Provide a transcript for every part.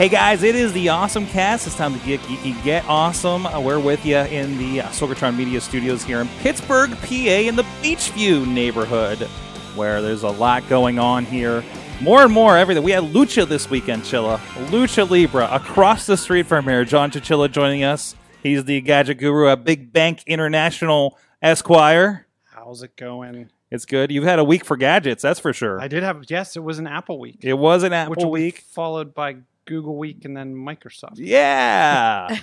Hey guys, it is the Awesome Cast. It's time to get geeky, get awesome. We're with you in the Sorgatron Media Studios here in Pittsburgh, PA, in the Beachview neighborhood, where there's a lot going on here. More and more everything. We had Lucha this weekend, Chilla. Lucha Libre across the street from here. John Chichilla joining us. He's the gadget guru at Big Bank International Esquire. How's it going? It's good. You've had a week for gadgets, that's for sure. I did have. Yes, it was an Apple week. It was an Apple week, followed by Google week and then Microsoft. Yeah.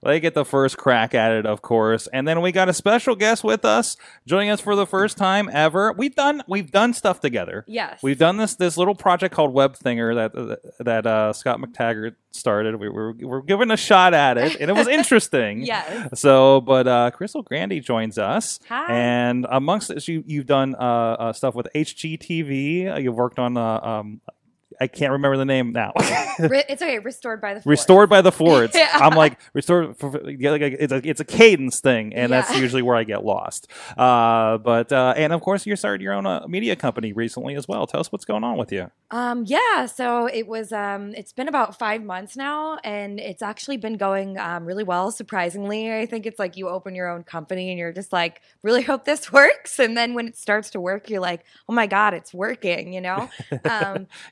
They get the first crack at it, of course. And then we got a special guest with us, joining us for the first time ever. We've done stuff together. Yes. We've done this little project called Web Thinger that Scott McTaggart started. We were given a shot at it, and it was interesting. Yes. So, but Crystal Grandy joins us. Hi. And amongst this, you've done stuff with HGTV. You've worked on I can't remember the name now. It's okay. Restored by the Fords. Restored by the Fords. Yeah. I'm like, restored. It's a cadence thing, and yeah, that's usually where I get lost. And of course, you started your own media company recently as well. Tell us what's going on with you. Yeah. So it was. It's been about 5 months now, and it's actually been going really well. Surprisingly, I think it's like you open your own company, and you're just like, really hope this works. And then when it starts to work, you're like, oh my god, it's working. You know.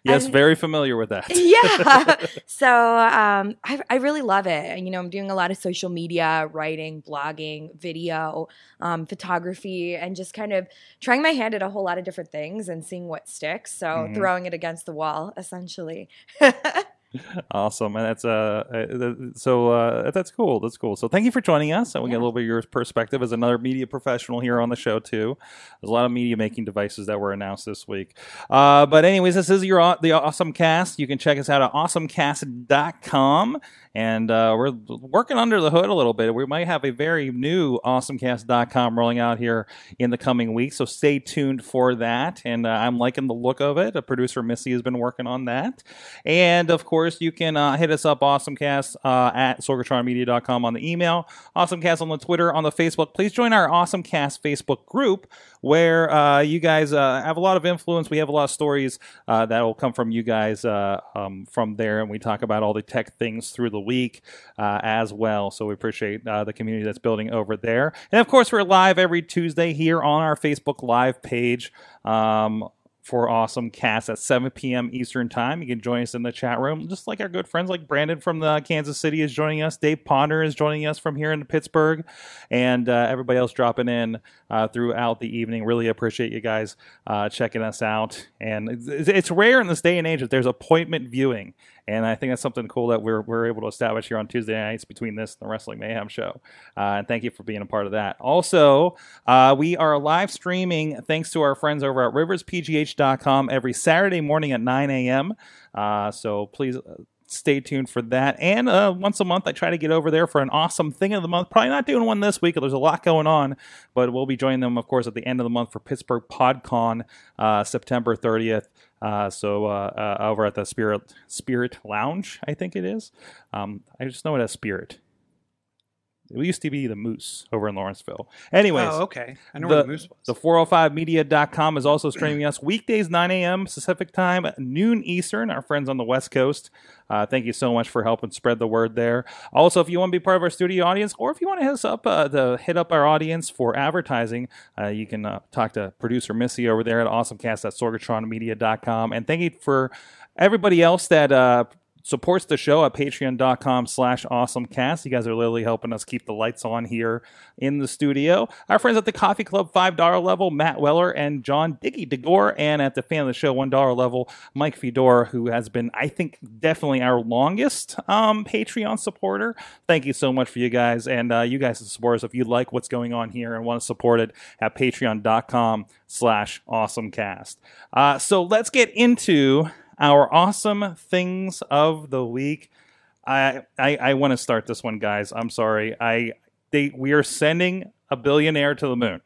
Yes. Very familiar with that. Yeah. So I really love it. You know, I'm doing a lot of social media, writing, blogging, video, photography, and just kind of trying my hand at a whole lot of different things and seeing what sticks. So throwing it against the wall, essentially. Awesome. And that's that's cool. That's cool. So thank you for joining us. And we get a little bit of your perspective as another media professional here on the show, too. There's a lot of media making devices that were announced this week. But anyways, this is the Awesome Cast. You can check us out at awesomecast.com. And we're working under the hood a little bit. We might have a very new awesomecast.com rolling out here in the coming weeks. So stay tuned for that. And I'm liking the look of it. Producer Missy has been working on that. And of course, you can hit us up, awesomecast at sorgatronmedia.com on the email, awesomecast on the Twitter, on the Facebook. Please join our awesomecast Facebook group, where you guys have a lot of influence. We have a lot of stories that will come from you guys from there. And we talk about all the tech things through the week as well. So we appreciate the community that's building over there. And of course, we're live every Tuesday here on our Facebook Live page for Awesome Cast at 7 p.m. Eastern Time. You can join us in the chat room, just like our good friends, like Brandon from the Kansas City is joining us. Dave Ponder is joining us from here in Pittsburgh, and everybody else dropping in throughout the evening. Really appreciate you guys checking us out. And it's rare in this day and age that there's appointment viewing. And I think that's something cool that we're able to establish here on Tuesday nights between this and the Wrestling Mayhem show. And thank you for being a part of that. Also, we are live streaming thanks to our friends over at riverspgh.com every Saturday morning at 9 a.m. So please stay tuned for that. And once a month, I try to get over there for an awesome thing of the month. Probably not doing one this week. There's a lot going on, but we'll be joining them, of course, at the end of the month for Pittsburgh PodCon, September 30th. So over at the Spirit Lounge, I think it is. I just know it as Spirit. It used to be the Moose over in Lawrenceville. Anyways. Oh, okay. I know where the Moose was. The 405media.com is also streaming us weekdays, 9 a.m. Pacific time, noon Eastern. Our friends on the West Coast, thank you so much for helping spread the word there. Also, if you want to be part of our studio audience, or if you want to hit up our audience for advertising, you can talk to producer Missy over there at awesomecast.sorgatronmedia.com. And thank you for everybody else that supports the show at patreon.com/awesomecast. You guys are literally helping us keep the lights on here in the studio. Our friends at the Coffee Club $5 level, Matt Weller and John Diggy DeGore, and at the fan of the show $1 level, Mike Fedora, who has been, I think, definitely our longest Patreon supporter. Thank you so much for you guys, and you guys as supporters, if you like what's going on here and want to support it, at patreon.com/awesomecast. So let's get into our awesome things of the week. I want to start this one, guys. I'm sorry. We are sending a billionaire to the moon.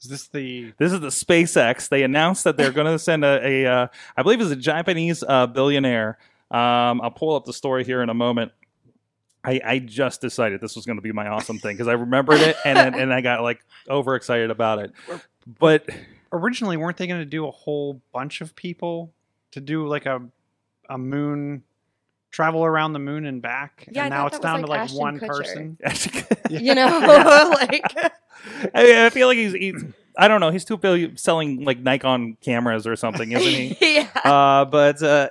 Is this the? This is the SpaceX. They announced that they're going to send I believe it's a Japanese billionaire. I'll pull up the story here in a moment. I just decided this was going to be my awesome thing because I remembered it and I got like overexcited about it. But originally, weren't they going to do a whole bunch of people to do like a moon travel around the moon and back? Yeah, and now it's down to like one person. You know, like I feel like he's I don't know. He's too busy selling like Nikon cameras or something, isn't he? Yeah.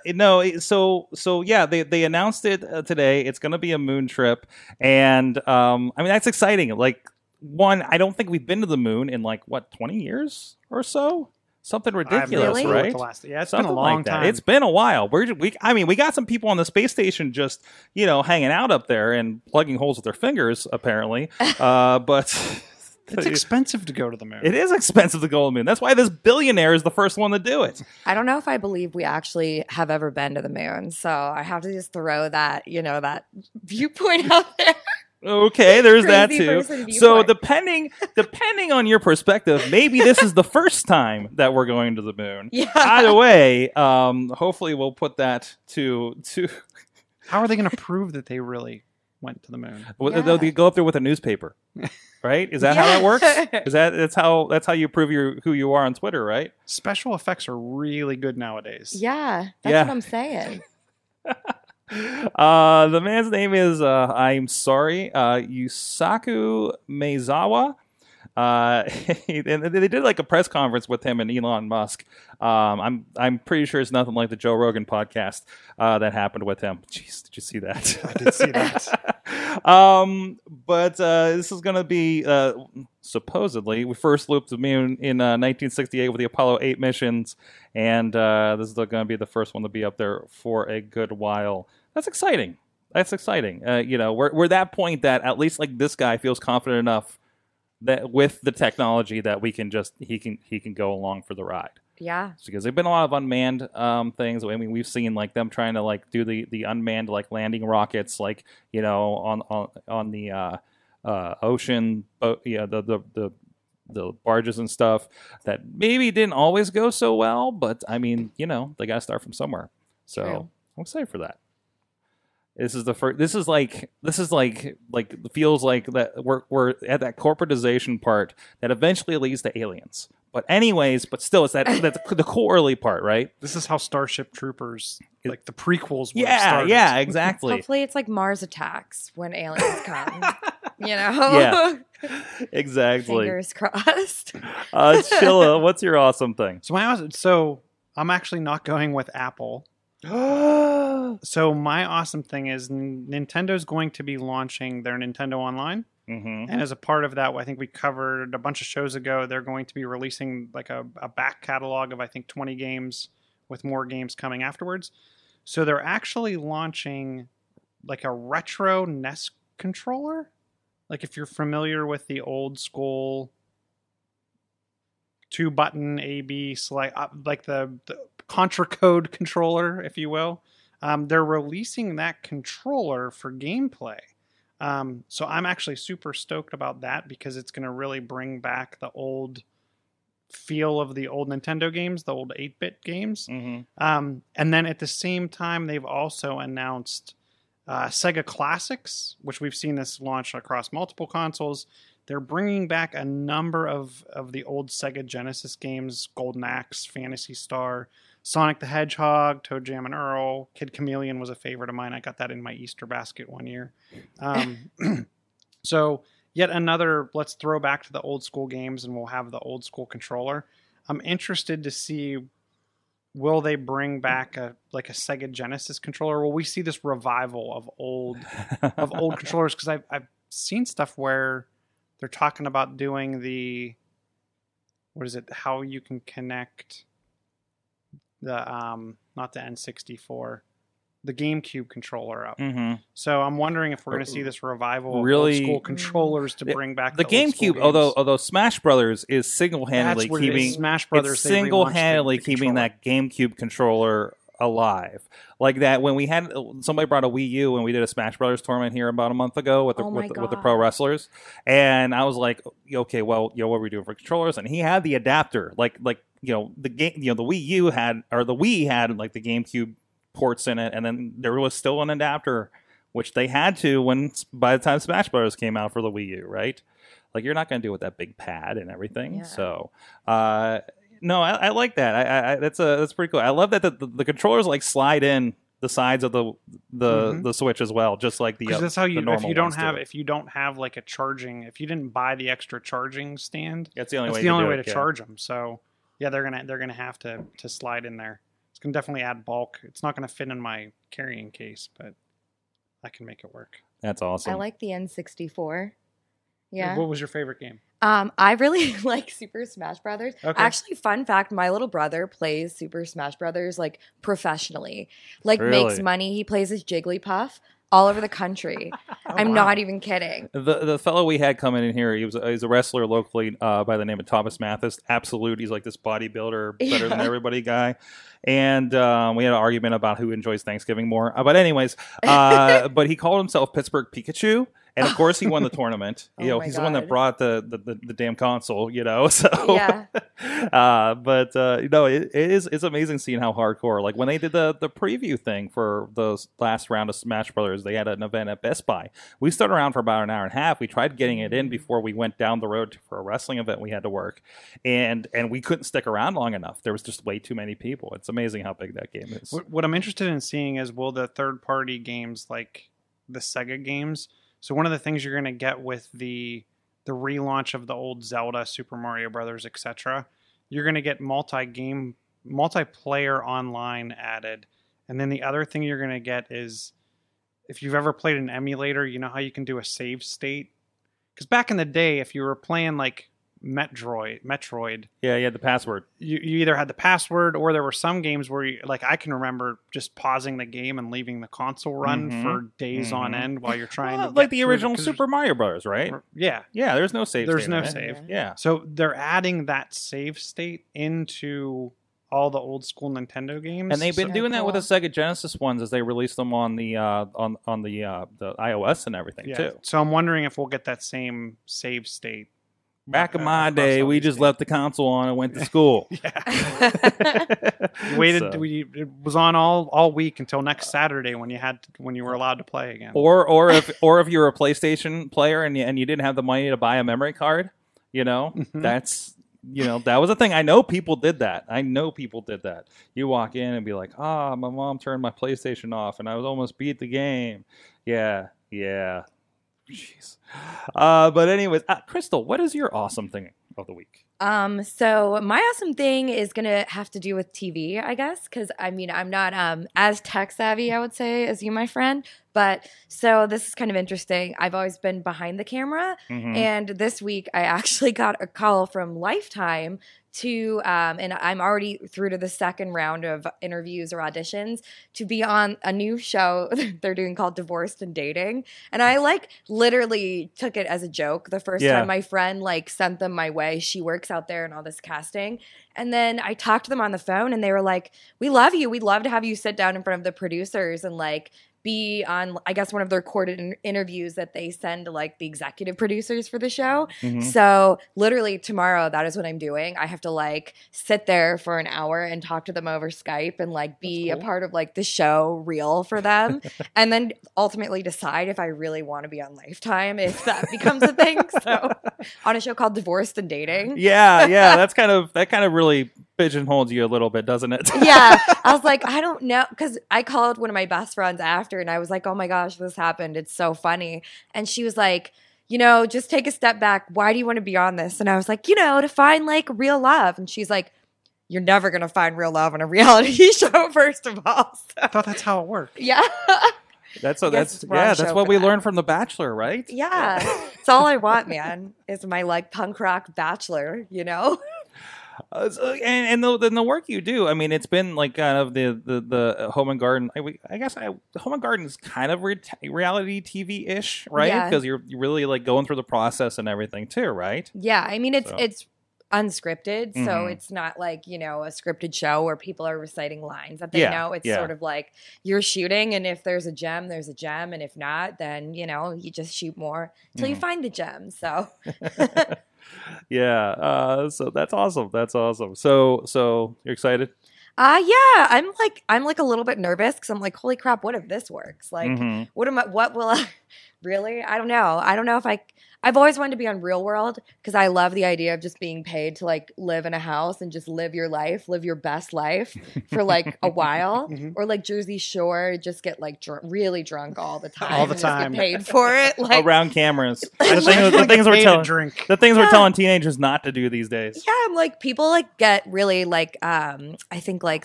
No. So yeah, they announced it today. It's going to be a moon trip, and I mean that's exciting. Like one, I don't think we've been to the moon in like what 20 years or so. Something ridiculous, really? Right? Yeah, it's something been a long like time. It's been a while. We got some people on the space station just, you know, hanging out up there and plugging holes with their fingers, apparently. But. It's expensive to go to the moon. It is expensive to go to the moon. That's why this billionaire is the first one to do it. I don't know if I believe we actually have ever been to the moon. So I have to just throw that, you know, that viewpoint out there. Okay, there's that too. So depending on your perspective, maybe this is the first time that we're going to the moon. Yeah. Either way, hopefully we'll put that to... How are they going to prove that they really went to the moon? Well, yeah. They'll go up there with a newspaper. Right? Is that how that works? Is that's how you prove who you are on Twitter, right? Special effects are really good nowadays. Yeah, that's what I'm saying. The man's name is I'm sorry, Yusaku Maezawa. And they did like a press conference with him and Elon Musk. I'm pretty sure it's nothing like the Joe Rogan podcast that happened with him. Jeez, did you see that? I did see that. But this is going to be supposedly we first looped the moon in 1968 with the Apollo 8 missions, and this is going to be the first one to be up there for a good while. That's exciting. You know, we're that point that at least like this guy feels confident enough that with the technology that we can just he can go along for the ride. Yeah, it's because there've been a lot of unmanned things. I mean, we've seen like them trying to like do the unmanned like landing rockets, like you know on the ocean, yeah, the barges and stuff that maybe didn't always go so well. But I mean, you know, they got to start from somewhere. So true. I'm excited for that. This is the first. This is like feels like that we're at that corporatization part that eventually leads to aliens. But anyways, but still, it's that's the cool early part, right? This is how Starship Troopers, like the prequels, would have started. Yeah, exactly. Hopefully, it's like Mars Attacks when aliens come. You know, yeah, exactly. Fingers crossed. Chilla, what's your awesome thing? So I'm actually not going with Apple. So my awesome thing is Nintendo's going to be launching their Nintendo Online, and as a part of that, I think we covered a bunch of shows ago, they're going to be releasing like a back catalog of I think 20 games with more games coming afterwards. So they're actually launching like a retro NES controller, like if you're familiar with the old school 2-button AB slide, like the Contra Code controller, if you will. They're releasing that controller for gameplay. So I'm actually super stoked about that because it's going to really bring back the old feel of the old Nintendo games, the old 8-bit games. Mm-hmm. And then at the same time, they've also announced Sega Classics, which we've seen this launch across multiple consoles. They're bringing back a number of the old Sega Genesis games, Golden Axe, Phantasy Star, Sonic the Hedgehog, Toe Jam and Earl. Kid Chameleon was a favorite of mine. I got that in my Easter basket one year. So yet another, let's throw back to the old school games and we'll have the old school controller. I'm interested to see will they bring back a Sega Genesis controller? Will we see this revival of old controllers? Because I've seen stuff where they're talking about doing the, what is it? How you can connect the not the N64, the GameCube controller up. Mm-hmm. So I'm wondering if we're going to see this revival of old school controllers to bring back the GameCube. Although Smash Brothers is single-handedly keeping that GameCube controller alive. Like that when we had somebody brought a Wii U and we did a Smash Brothers tournament here about a month ago with the pro wrestlers, and I was like, okay, well, what are we doing for controllers? And he had the adapter, the Wii had like the GameCube ports in it, and then there was still an adapter, which they had to by the time Smash Brothers came out for the Wii U, right? Like you're not going to do it with that big pad and everything. Yeah. So, no, I like that. That's pretty cool. I love that the controllers like slide in the sides of the Switch as well, just like the. That's how you if you don't have like a charging, if you didn't buy the extra charging stand, that's the only way to charge them. So yeah, they're gonna have to slide in there. It's going to definitely add bulk. It's not going to fit in my carrying case, but I can make it work. That's awesome. I like the N64. Yeah. What was your favorite game? I really like Super Smash Brothers. Okay. Actually, fun fact, my little brother plays Super Smash Brothers like professionally. Like really? Makes money. He plays as Jigglypuff all over the country. Oh, I'm not even kidding. The fellow we had coming in here, he's a wrestler locally by the name of Thomas Mathis. Absolute, he's like this bodybuilder, better than everybody guy. And we had an argument about who enjoys Thanksgiving more. But anyways, but he called himself Pittsburgh Pikachu. And of course, he won the tournament. He's the one that brought the damn console. So yeah. It's amazing seeing how hardcore. Like when they did the preview thing for the last round of Smash Brothers, they had an event at Best Buy. We stood around for about an hour and a half. We tried getting it in before we went down the road for a wrestling event we had to work, and we couldn't stick around long enough. There was just way too many people. It's amazing how big that game is. What I'm interested in seeing is will the third party games like the Sega games. So one of the things you're going to get with the relaunch of the old Zelda, Super Mario Brothers, etc., you're going to get multiplayer online added. And then the other thing you're going to get is if you've ever played an emulator, you know how you can do a save state? Because back in the day, if you were playing like Metroid. Yeah, you had the password. You either had the password or there were some games where you, like I can remember just pausing the game and leaving the console run for days on end while you're trying to like the original Super Mario Brothers, right? Yeah. Yeah, there's no save. There's no save. Yeah. So they're adding that save state into all the old school Nintendo games, and they've been doing that with the Sega Genesis ones as they release them on the the iOS and everything too. So I'm wondering if we'll get that same save state. Back in my day, we just left the console on and went to school. It was on all week until next Saturday when you were allowed to play again. Or if you're a PlayStation player and you didn't have the money to buy a memory card, that was a thing. I know people did that. You walk in and be like, my mom turned my PlayStation off and I was almost beat the game. Yeah. Jeez. But anyways, Crystal, what is your awesome thing of the week? So my awesome thing is going to have to do with TV, I guess, because I mean, I'm not as tech savvy, I would say, as you, my friend. But so this is kind of interesting. I've always been behind the camera. Mm-hmm. And this week I actually got a call from Lifetime to and I'm already through to the second round of interviews or auditions to be on a new show they're doing called Divorced and Dating. And I like literally took it as a joke the first time my friend like sent them my way. She works out there and all this casting. And then I talked to them on the phone and they were like, we love you. We'd love to have you sit down in front of the producers and like be on, I guess, one of the recorded interviews that they send to like the executive producers for the show. Mm-hmm. So literally tomorrow, that is what I'm doing. I have to like sit there for an hour and talk to them over Skype and like be a part of like the show reel for them. And then ultimately decide if I really want to be on Lifetime, if that becomes a thing. So on a show called Divorced and Dating. Yeah. That kind of really pigeonholes you a little bit, doesn't it? Yeah. I was like, I don't know. Because I called one of my best friends after and I was like, oh my gosh, this happened. It's so funny. And she was like, just take a step back. Why do you want to be on this? And I was like, to find like real love. And she's like, you're never going to find real love on a reality show, first of all. So. I thought that's how it worked. Yeah. That's what we learned from The Bachelor, right? Yeah. It's all I want, man, is my like punk rock bachelor, you know? And the work you do, I mean, it's been like kind of the Home and Garden. I guess Home and Garden is kind of reality TV ish, right? Because you're really like going through the process and everything too, right? Yeah, I mean it's unscripted, so it's not like, you know, a scripted show where people are reciting lines that they know. It's sort of like you're shooting, and if there's a gem, there's a gem, and if not, then you know you just shoot more until you find the gem. So. So that's awesome. So you're excited? Yeah. I'm like a little bit nervous because I'm like, holy crap, what if this works? Like, what will I really? I don't know. I don't know if I've always wanted to be on Real World because I love the idea of just being paid to like live in a house and just live your life, live your best life for like a while, or like Jersey Shore, just get like really drunk all the time, get paid for it, like around cameras. The things we're telling teenagers not to do these days. Yeah, I'm like people like get really like I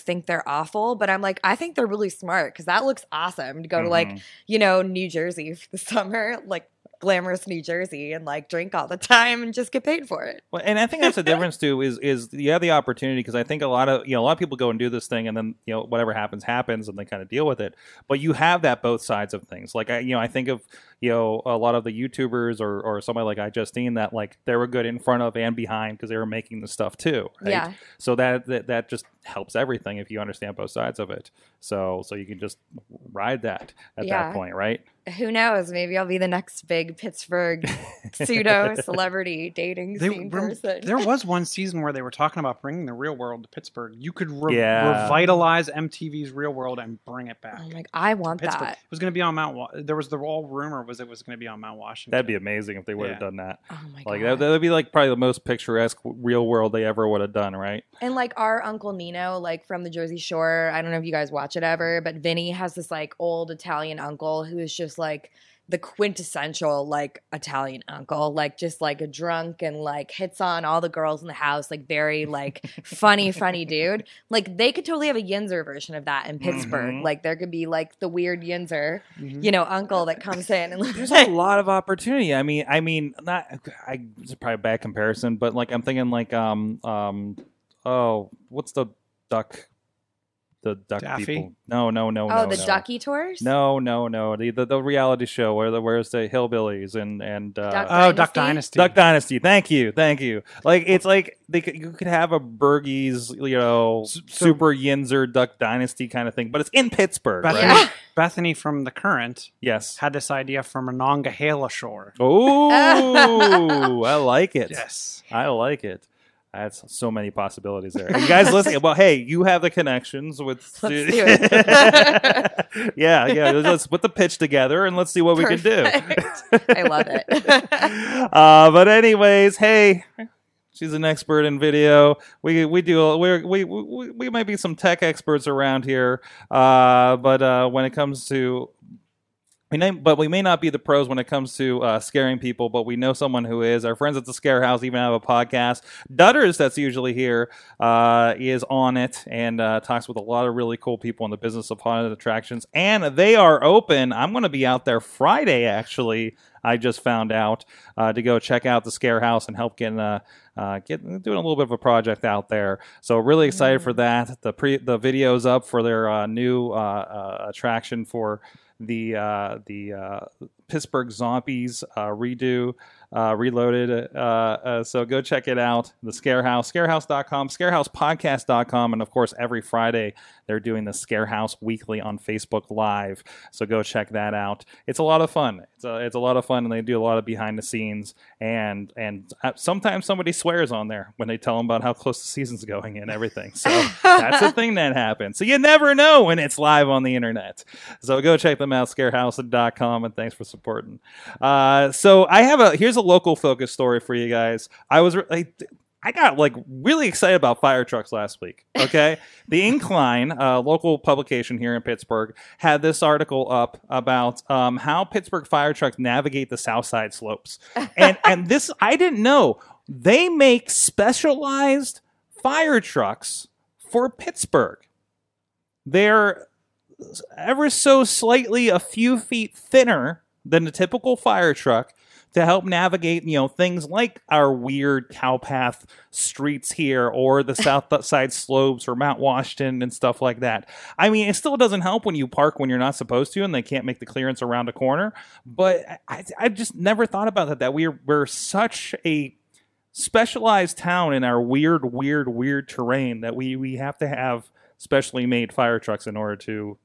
think they're awful, but I'm like I think they're really smart because that looks awesome to go to like you know New Jersey for the summer like. Glamorous New Jersey and like drink all the time and just get paid for it. Well, and I think that's the difference too is you have the opportunity because I think a lot of people go and do this thing and then you know whatever happens and they kind of deal with it. But you have that both sides of things. Like I think of you know a lot of the YouTubers or somebody like iJustine that like they were good in front of and behind because they were making the stuff too. Right? Yeah. So that just helps everything if you understand both sides of it. So you can just ride that at that point, right? Who knows? Maybe I'll be the next big Pittsburgh pseudo celebrity dating scene person. There was one season where they were talking about bringing the Real World to Pittsburgh. You could revitalize MTV's Real World and bring it back. I'm like, I want that. It was going to be on Mount Washington. There was the whole rumor was it was going to be on Mount Washington. That'd be amazing if they would have done that. Oh my God. Like, that would be like probably the most picturesque Real World they ever would have done, right? And like our Uncle Nino, like from the Jersey Shore, I don't know if you guys watch it ever, but Vinny has this like old Italian uncle who is just like the quintessential like Italian uncle, like just like a drunk and like hits on all the girls in the house, like very like funny dude. Like they could totally have a Yinzer version of that in Pittsburgh. Like there could be like the weird Yinzer, you know, uncle that comes in. And there's a lot of opportunity. I mean, it's probably a bad comparison, but like I'm thinking like what's the duck? The duck Daffy? People. No. Ducky Tours? No. The reality show where's the hillbillies and Duck Dynasty. Duck Dynasty. Thank you. Like it's like you could have a Burgies, you know, super Yinzer Duck Dynasty kind of thing, but it's in Pittsburgh. Right? Bethany from The Current, yes, had this idea from Monongahela Shore. Oh, I like it. Yes, I like it. That's so many possibilities there. Are you guys listening? Well, hey, you have the connections with. Let's do it. Yeah. Let's put the pitch together and let's see what we can do. I love it. But anyways, hey, she's an expert in video. We might be some tech experts around here, but when it comes to. But we may not be the pros when it comes to scaring people, but we know someone who is. Our friends at the Scare House even have a podcast. Dutters, that's usually here, is on it and talks with a lot of really cool people in the business of haunted attractions. And they are open. I'm going to be out there Friday, actually. I just found out to go check out the Scare House and help doing a little bit of a project out there. So really excited for that. The video's up for their new attraction for. The Pittsburgh Zombies redo, reloaded. So go check it out. The Scare House, scarehouse.com, scarehousepodcast.com. And of course, every Friday, they're doing the Scare House Weekly on Facebook Live. So go check that out. It's a lot of fun. It's a lot of fun. And they do a lot of behind the scenes. And sometimes somebody swears on there when they tell them about how close the season's going and everything. So that's the thing that happens. So you never know when it's live on the internet. So go check them out, scarehouse.com. And thanks for supporting. Important. So here's a local focus story for you guys. I got like really excited about fire trucks last week. Okay, The Incline, a local publication here in Pittsburgh, had this article up about how Pittsburgh fire trucks navigate the south side slopes, and this I didn't know. They make specialized fire trucks for Pittsburgh. They're ever so slightly a few feet thinner than the typical fire truck to help navigate, you know, things like our weird cowpath streets here or the south side slopes or Mount Washington and stuff like that. I mean, it still doesn't help when you park when you're not supposed to and they can't make the clearance around a corner. But I just never thought about that we're such a specialized town in our weird terrain that we have to have specially made fire trucks in order to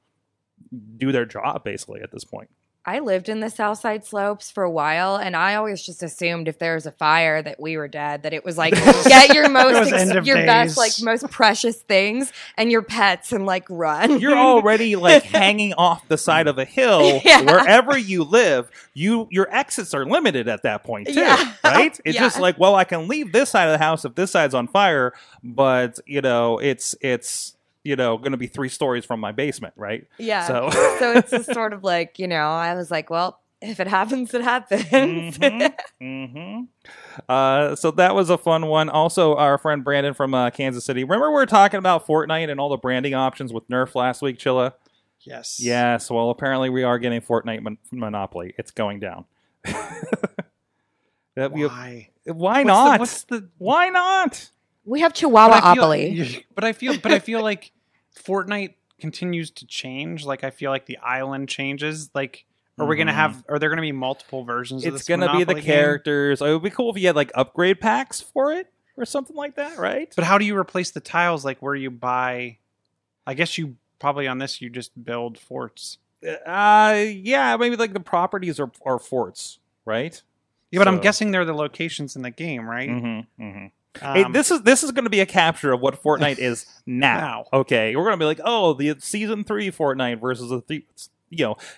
do their job, basically, at this point. I lived in the South Side Slopes for a while, and I always just assumed if there was a fire that we were dead, that it was like, get your most, best, like, most precious things and your pets and, like, run. You're already, like, hanging off the side of a hill wherever you live. Your exits are limited at that point, too, right? It's just like, well, I can leave this side of the house if this side's on fire, but, you know, it's you know, going to be 3 stories from my basement, right? Yeah. So it's just sort of like, you know, I was like, well, if it happens, it happens. Mm-hmm. Mm-hmm. So that was a fun one. Also, our friend Brandon from Kansas City. Remember we were talking about Fortnite and all the branding options with Nerf last week, Chilla? Yes. Yes. Well, apparently we are getting Fortnite Monopoly. It's going down. Why not? We have Chihuahuaopoly. But I feel like Fortnite continues to change. Like, I feel like the island changes. Like, are we gonna have? Are there gonna be multiple versions? It's of this gonna Monopoly be the game? Characters. It would be cool if you had like upgrade packs for it or something like that, right? But how do you replace the tiles? Like, where you buy? I guess you probably on this you just build forts. Yeah, maybe like the properties are forts, right? Yeah, but I'm guessing they're the locations in the game, right? Mm-hmm. Mm-hmm. Hey, this is going to be a capture of what Fortnite is now. Okay, we're going to be like, oh, the season 3 Fortnite versus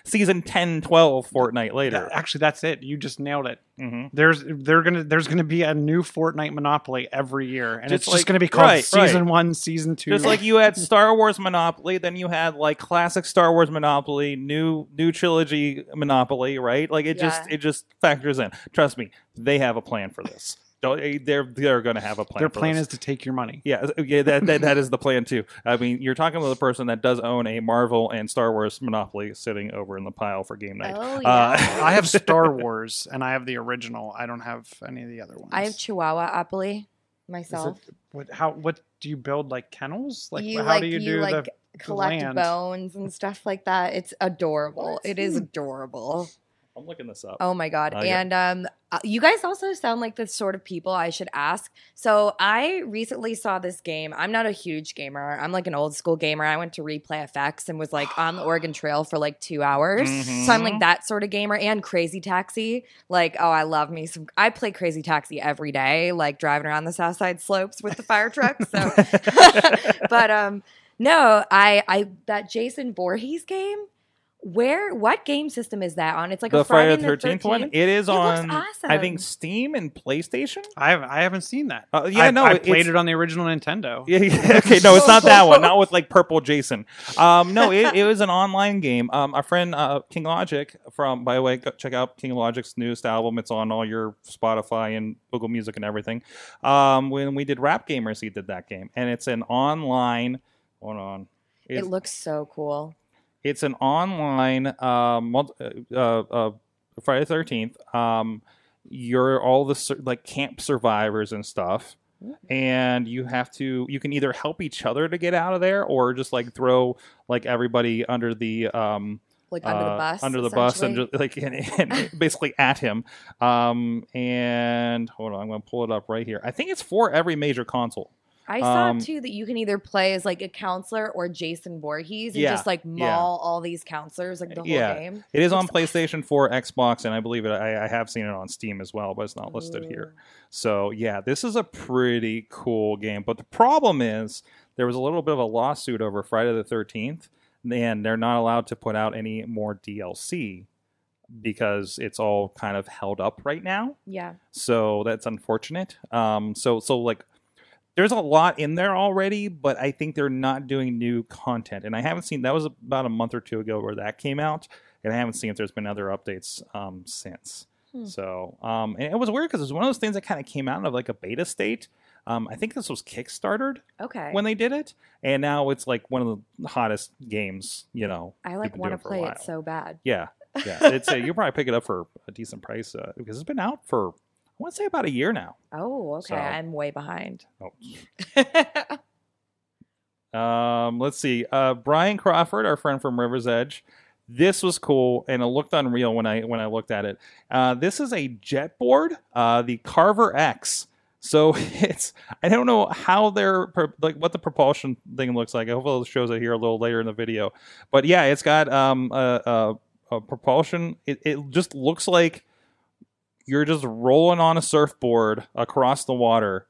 season 10-12 Fortnite later. Actually, that's it. You just nailed it. Mm-hmm. There's gonna be a new Fortnite Monopoly every year, and it's just gonna be called Season 1, Season 2. Just like you had Star Wars Monopoly, then you had like classic Star Wars Monopoly, new trilogy Monopoly, right? Like it just factors in. Trust me, they have a plan for this. They're going to have a plan. Their plan is to take your money. Yeah, that is the plan too. I mean, you're talking to the person that does own a Marvel and Star Wars Monopoly sitting over in the pile for game night. Oh, yeah. I have Star Wars, and I have the original. I don't have any of the other ones. I have Chihuahuaopoly myself. What do you build? Like kennels? Like you, how like, do you do like the collect land? Bones and stuff like that? It's adorable. What? It is adorable. I'm looking this up. Oh, my God. And you guys also sound like the sort of people I should ask. So I recently saw this game. I'm not a huge gamer. I'm like an old school gamer. I went to Replay FX and was like on the Oregon Trail for like 2 hours. Mm-hmm. So I'm like that sort of gamer. And Crazy Taxi. Like, oh, I love me some. I play Crazy Taxi every day, like driving around the South Side Slopes with the fire truck. So, but no, I that Jason Voorhees game. What game system is that on? It's like a Friday the 13th one. It is on, awesome. I think, Steam and PlayStation. I haven't seen that. I played it on the original Nintendo. Yeah, okay, no, it's not that one. Not with like purple Jason. No, it was an online game. Our friend King Logic from, by the way, check out King Logic's newest album. It's on all your Spotify and Google Music and everything. When we did Rap Gamers, he did that game, and it's an online. Hold on. It looks so cool. It's an online Friday the 13th. You're all the like camp survivors and stuff, and you can either help each other to get out of there or just like throw like everybody under the bus and just like and basically at him. And hold on, I'm gonna pull it up right here. I think it's for every major console. I saw, too, that you can either play as, like, a counselor or Jason Voorhees and just, like, maul all these counselors, like, the whole game. It is on PlayStation 4, Xbox, and I believe it. I have seen it on Steam as well, but it's not listed here. So, yeah, this is a pretty cool game. But the problem is there was a little bit of a lawsuit over Friday the 13th, and they're not allowed to put out any more DLC because it's all kind of held up right now. Yeah. So that's unfortunate. So like... There's a lot in there already, but I think they're not doing new content. And I haven't seen... That was about a month or two ago where that came out. And I haven't seen if there's been other updates since. Hmm. So, and it was weird because it was one of those things that kind of came out of like a beta state. I think this was Kickstartered when they did it. And now it's like one of the hottest games, you know. I like want to play it so bad. Yeah. Yeah. You'll probably pick it up for a decent price because it's been out for, I want to say, about a year now. Oh, okay. So, I'm way behind. Oh. Let's see. Brian Crawford, our friend from River's Edge. This was cool, and it looked unreal when I looked at it. This is a jet board, the Carver X. So I don't know how what the propulsion thing looks like. I hope it shows it here a little later in the video. But yeah, it's got a propulsion. It just looks like you're just rolling on a surfboard across the water.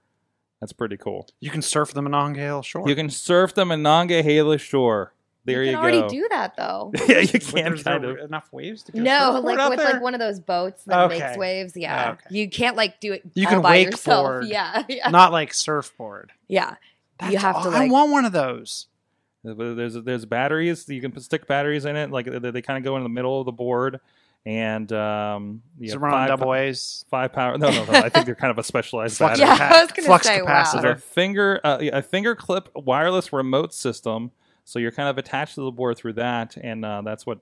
That's pretty cool. You can surf the Monongahela Shore. There you go. You can already do that, though. Yeah, you can't. There's enough waves to go like one of those boats that makes waves. Yeah. Okay. You can't like do it you all can by wakeboard, yourself. Yeah. Not like surfboard. Yeah. That's you have to like... I want one of those. There's batteries. You can stick batteries in it. Like they kind of go in the middle of the board. And you run on double A's. 5 power. No. I think they're kind of a specialized flux battery. Yeah, I was going to say, capacitor. Wow. A finger clip wireless remote system. So you're kind of attached to the board through that, and that's what.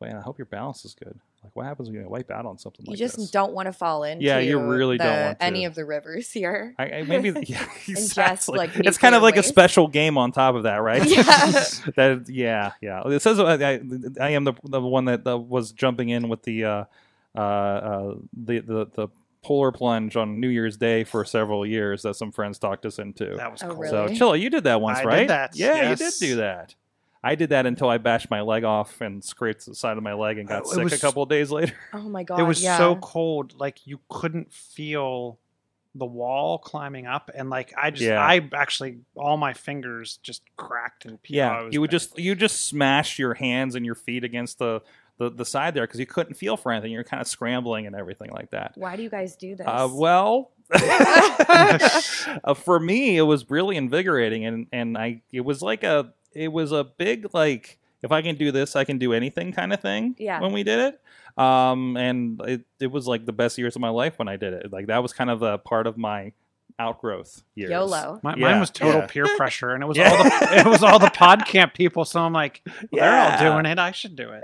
Man, I hope your balance is good. Like, what happens when you wipe out on something like this? You just don't want to fall into. Yeah, you really don't want to. Any of the rivers here. Exactly. It's kind of like a special game on top of that, right? Yeah. It says I am the one that was jumping in with the polar plunge on New Year's Day for several years that some friends talked us into. That was cool. Really? So, Chilla, you did that once, right? I did that. Yeah, yes. You did do that. I did that until I bashed my leg off and scraped the side of my leg and got sick a couple of days later. Oh, my God. It was so cold. Like, you couldn't feel the wall climbing up. And, like, I actually, all my fingers just cracked and peeled. Yeah, you would just smash your hands and your feet against the side there because you couldn't feel for anything. You're kind of scrambling and everything like that. Why do you guys do this? For me, it was really invigorating, and it was a big like if I can do this, I can do anything kind of thing. Yeah. When we did it. And it was like the best years of my life when I did it. Like that was kind of a part of my outgrowth years. YOLO. Mine was total peer pressure, and it was all the PodCamp people. So I'm like, they're all doing it. I should do it.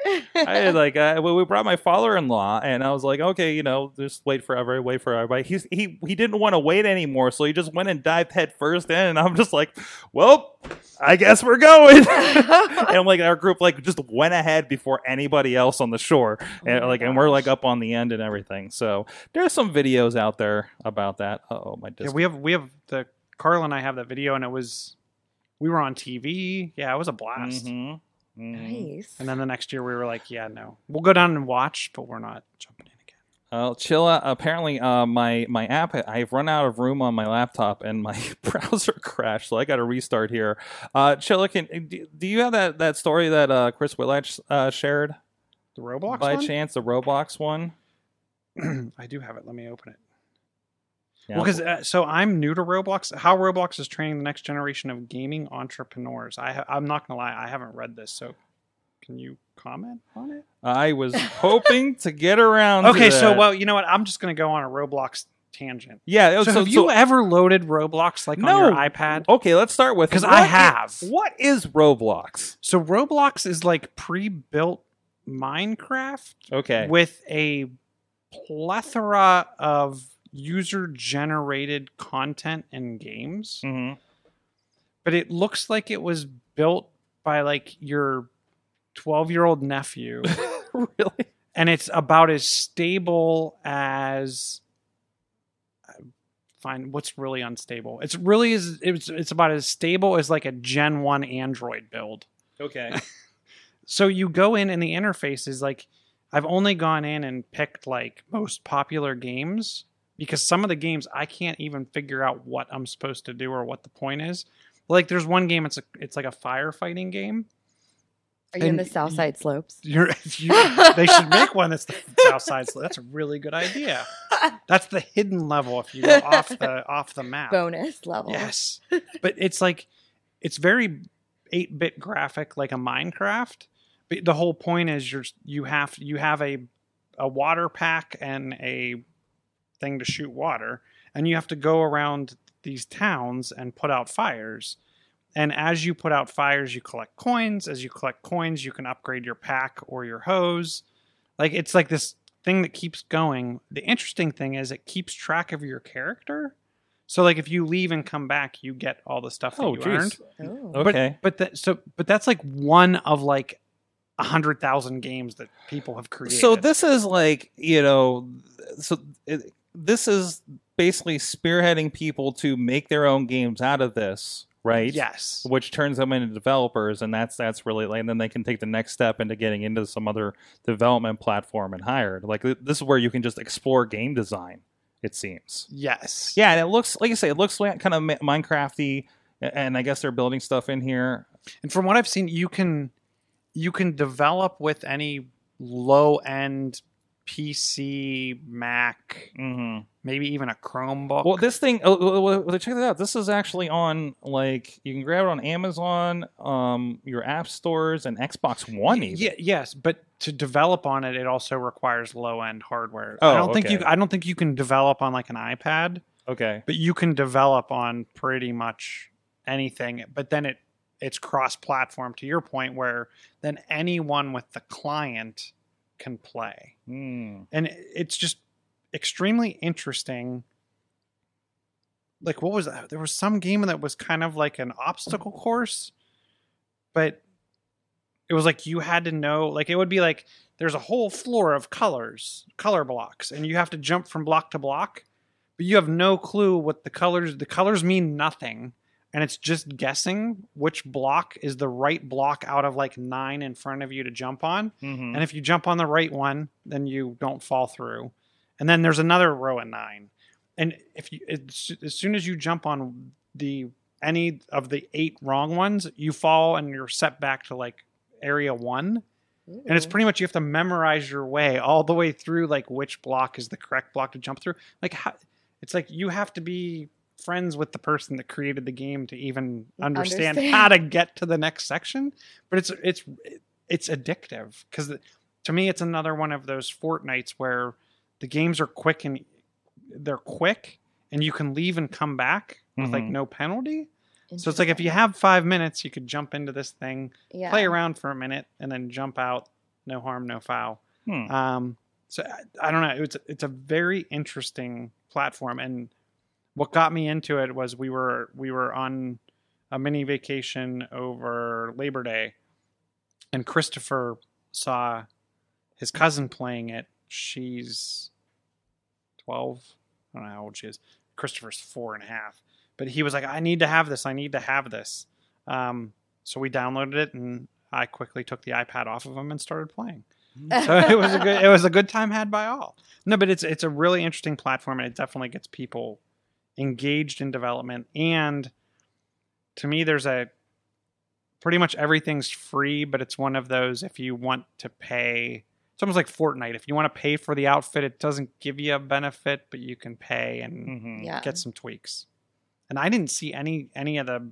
We brought my father-in-law, and I was like, okay, you know, just wait for everybody. He didn't want to wait anymore, so he just went and dived head first in, and I'm just like, well, I guess we're going. And like our group like just went ahead before anybody else on the shore, and we're like up on the end and everything. So there's some videos out there about that. My disc. Yeah, we have the Carl and I have that video, and we were on TV. Yeah, it was a blast. Mm-hmm. Mm. Nice. And then the next year we were like, yeah, no, we'll go down and watch, but we're not jumping in. Chilla, apparently my app, I've run out of room on my laptop and my browser crashed, so I got to restart here. Chilla, do you have that story that Chris Whitlatch shared? The Roblox one? By chance, the Roblox one? I do have it. Let me open it. Yeah. Well, because so I'm new to Roblox. How Roblox is training the next generation of gaming entrepreneurs. I'm not going to lie, I haven't read this, so can you comment on it? I was hoping to get around to that. So, well, you know what? I'm just going to go on a Roblox tangent. Yeah. So have you ever loaded Roblox on your iPad? Okay, let's start with... Because I have. What is Roblox? So Roblox is like pre-built Minecraft with a plethora of user-generated content and games. Mm-hmm. But it looks like it was built by like your 12-year-old nephew. Really? And it's about as stable as what's really unstable. It's about as stable as like a Gen 1 Android build. Okay. So you go in and the interface is like, I've only gone in and picked like most popular games because some of the games I can't even figure out what I'm supposed to do or what the point is. Like there's one game, it's like a firefighting game. Are you in the Southside Slopes? They should make one that's the Southside Slopes. That's a really good idea. That's the hidden level if you go off the map. Bonus level. Yes. But it's like, it's very 8-bit graphic like a Minecraft. But the whole point is you have a water pack and a thing to shoot water. And you have to go around these towns and put out fires. And as you put out fires, you collect coins. As you collect coins, you can upgrade your pack or your hose. Like, it's like this thing that keeps going. The interesting thing is it keeps track of your character. So, like, if you leave and come back, you get all the stuff that you earned. Oh. Okay. But that's like one of like 100,000 games that people have created. So this is like, you know, this is basically spearheading people to make their own games out of this, right? Yes. Which turns them into developers, and that's really like, and then they can take the next step into getting into some other development platform and hired. Like, this is where you can just explore game design. It seems. Yes. Yeah, and it looks, like you say, it looks like kind of Minecraft-y, and I guess they're building stuff in here. And from what I've seen, you can develop with any low-end PC, Mac, maybe even a Chromebook. Well, this thing, check that out. This is actually on, like, you can grab it on Amazon, your app stores, and Xbox One even. Yes, but to develop on it, it also requires low-end hardware. Oh, I don't think you can develop on like an iPad. Okay. But you can develop on pretty much anything. But then it's cross-platform, to your point, where then anyone with the client can play. And it's just extremely interesting. Like, what was that? There was some game that was kind of like an obstacle course, but it was like you had to know, like, it would be like there's a whole floor of color blocks, and you have to jump from block to block, but you have no clue what the colors mean nothing, and it's just guessing which block is the right block out of like 9 in front of you to jump on. Mm-hmm. And if you jump on the right one, then you don't fall through. And then there's another row of 9. And if you, as soon as you jump on any of the 8 wrong ones, you fall and you're set back to like area 1. Ooh. And it's pretty much, you have to memorize your way all the way through, like which block is the correct block to jump through. Like, it's like you have to be friends with the person that created the game to even understand how to get to the next section. But it's addictive, because to me it's another one of those Fortnites where the games are quick, and they're quick, and you can leave and come back with like no penalty. So it's like, if you have 5 minutes, you could jump into this thing, play around for a minute, and then jump out. No harm, no foul. So I don't know. It's a very interesting platform. And what got me into it was we were on a mini vacation over Labor Day, and Christopher saw his cousin playing it. She's 12. I don't know how old she is. Christopher's 4.5. But he was like, I need to have this. So we downloaded it, and I quickly took the iPad off of him and started playing. So it was a good time had by all. No, but it's a really interesting platform, and it definitely gets people engaged in development. And to me, there's a pretty much everything's free, but it's one of those, if you want to pay, it's almost like Fortnite. If you want to pay for the outfit, it doesn't give you a benefit, but you can pay and get some tweaks. And I didn't see any of the,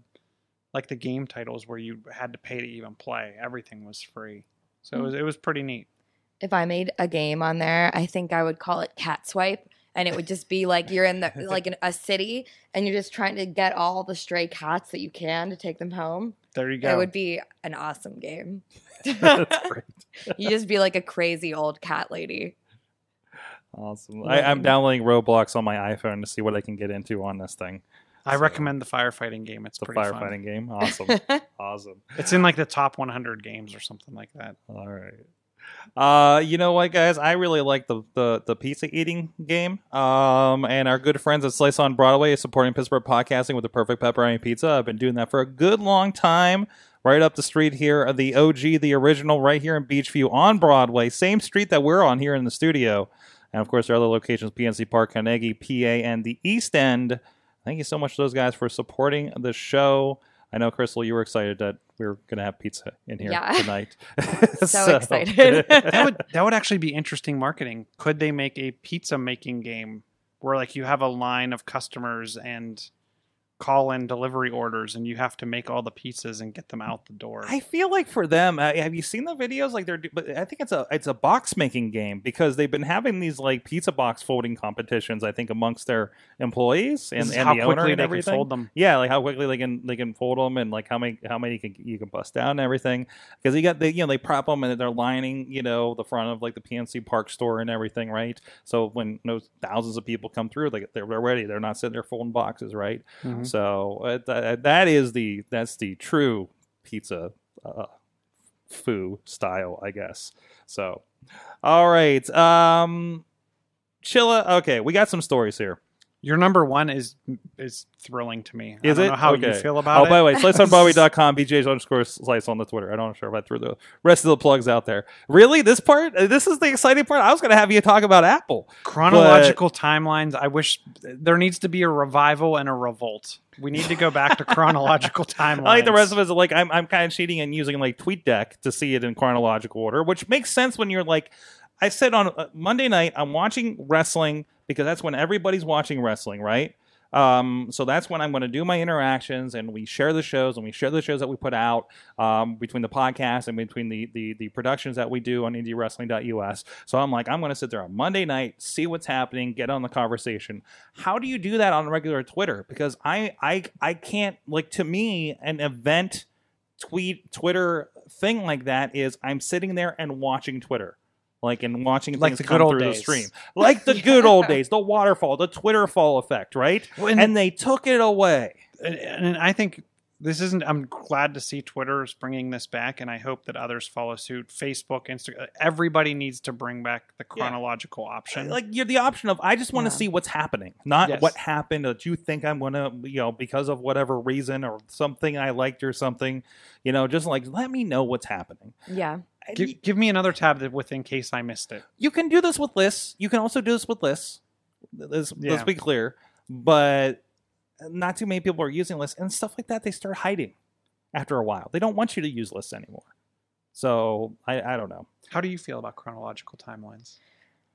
like, the game titles where you had to pay to even play. Everything was free. So it was pretty neat. If I made a game on there, I think I would call it Cat Swipe. And it would just be like you're in a city, and you're just trying to get all the stray cats that you can to take them home. There you go. It would be an awesome game. That's great. You just be like a crazy old cat lady. Awesome. I'm downloading Roblox on my iPhone to see what I can get into on this thing. I recommend the firefighting game. It's pretty fun. The firefighting game? Awesome. Awesome. It's in like the top 100 games or something like that. All right. You know what, guys? I really like the pizza eating game. And our good friends at Slice on Broadway is supporting Pittsburgh podcasting with the perfect pepperoni pizza. I've been doing that for a good long time. Right up the street here, the OG, the original, right here in Beachview on Broadway. Same street that we're on here in the studio. And, of course, there are other locations, PNC Park, Carnegie, PA, and the East End. Thank you so much to those guys for supporting the show. I know, Crystal, you were excited that we were going to have pizza in here tonight. so excited. that would actually be interesting marketing. Could they make a pizza making game where, like, you have a line of customers and call in delivery orders and you have to make all the pizzas and get them out the door. I feel like for them, have you seen the videos? Like they're, but I think it's a box making game because they've been having these like pizza box folding competitions. I think amongst their employees and the owner and everything. Fold them. Yeah, like how quickly they can fold them and like how many you can bust down and everything. Because they prep them and they're lining the front of like the PNC Park store and everything, right? So when thousands of people come through, like they're ready. They're not sitting there folding boxes, right? Mm-hmm. So that's the true pizza foo style, I guess. So, all right, Chilla. Okay, we got some stories here. Your number one is thrilling to me. Is I don't know how you feel about it. Oh, by the way, sliceonbroadway.com, BJs_slice on the Twitter. I'm not sure if I threw the rest of the plugs out there. Really? This part? This is the exciting part? I was going to have you talk about Apple. Chronological timelines. I wish there needs to be a revival and a revolt. We need to go back to chronological timelines. I like the rest of us. Like I'm kind of cheating and using like TweetDeck to see it in chronological order, which makes sense when you're like, I said on Monday night, I'm watching wrestling because that's when everybody's watching wrestling, right? So that's when I'm going to do my interactions, and we share the shows, and we share the shows that we put out between the podcast and between the productions that we do on indiewrestling.us. So I'm like, I'm going to sit there on Monday night, see what's happening, get on the conversation. How do you do that on regular Twitter? Because I can't, like, to me, an event Twitter thing like that is I'm sitting there and watching Twitter. Like in watching like things come through the stream. Like the good old days, the waterfall, the Twitterfall effect, right? And they took it away. And I think I'm glad to see Twitter is bringing this back, and I hope that others follow suit. Facebook, Instagram, everybody needs to bring back the chronological option. Like you're the option of, I just want to see what's happening, not what happened that you think I'm going to, because of whatever reason or something I liked or something, just like, let me know what's happening. Yeah. Give me another tab in case I missed it. You can do this with lists. You can also do this with lists. Let's be clear. But not too many people are using lists. And stuff like that, they start hiding after a while. They don't want you to use lists anymore. So I don't know. How do you feel about chronological timelines?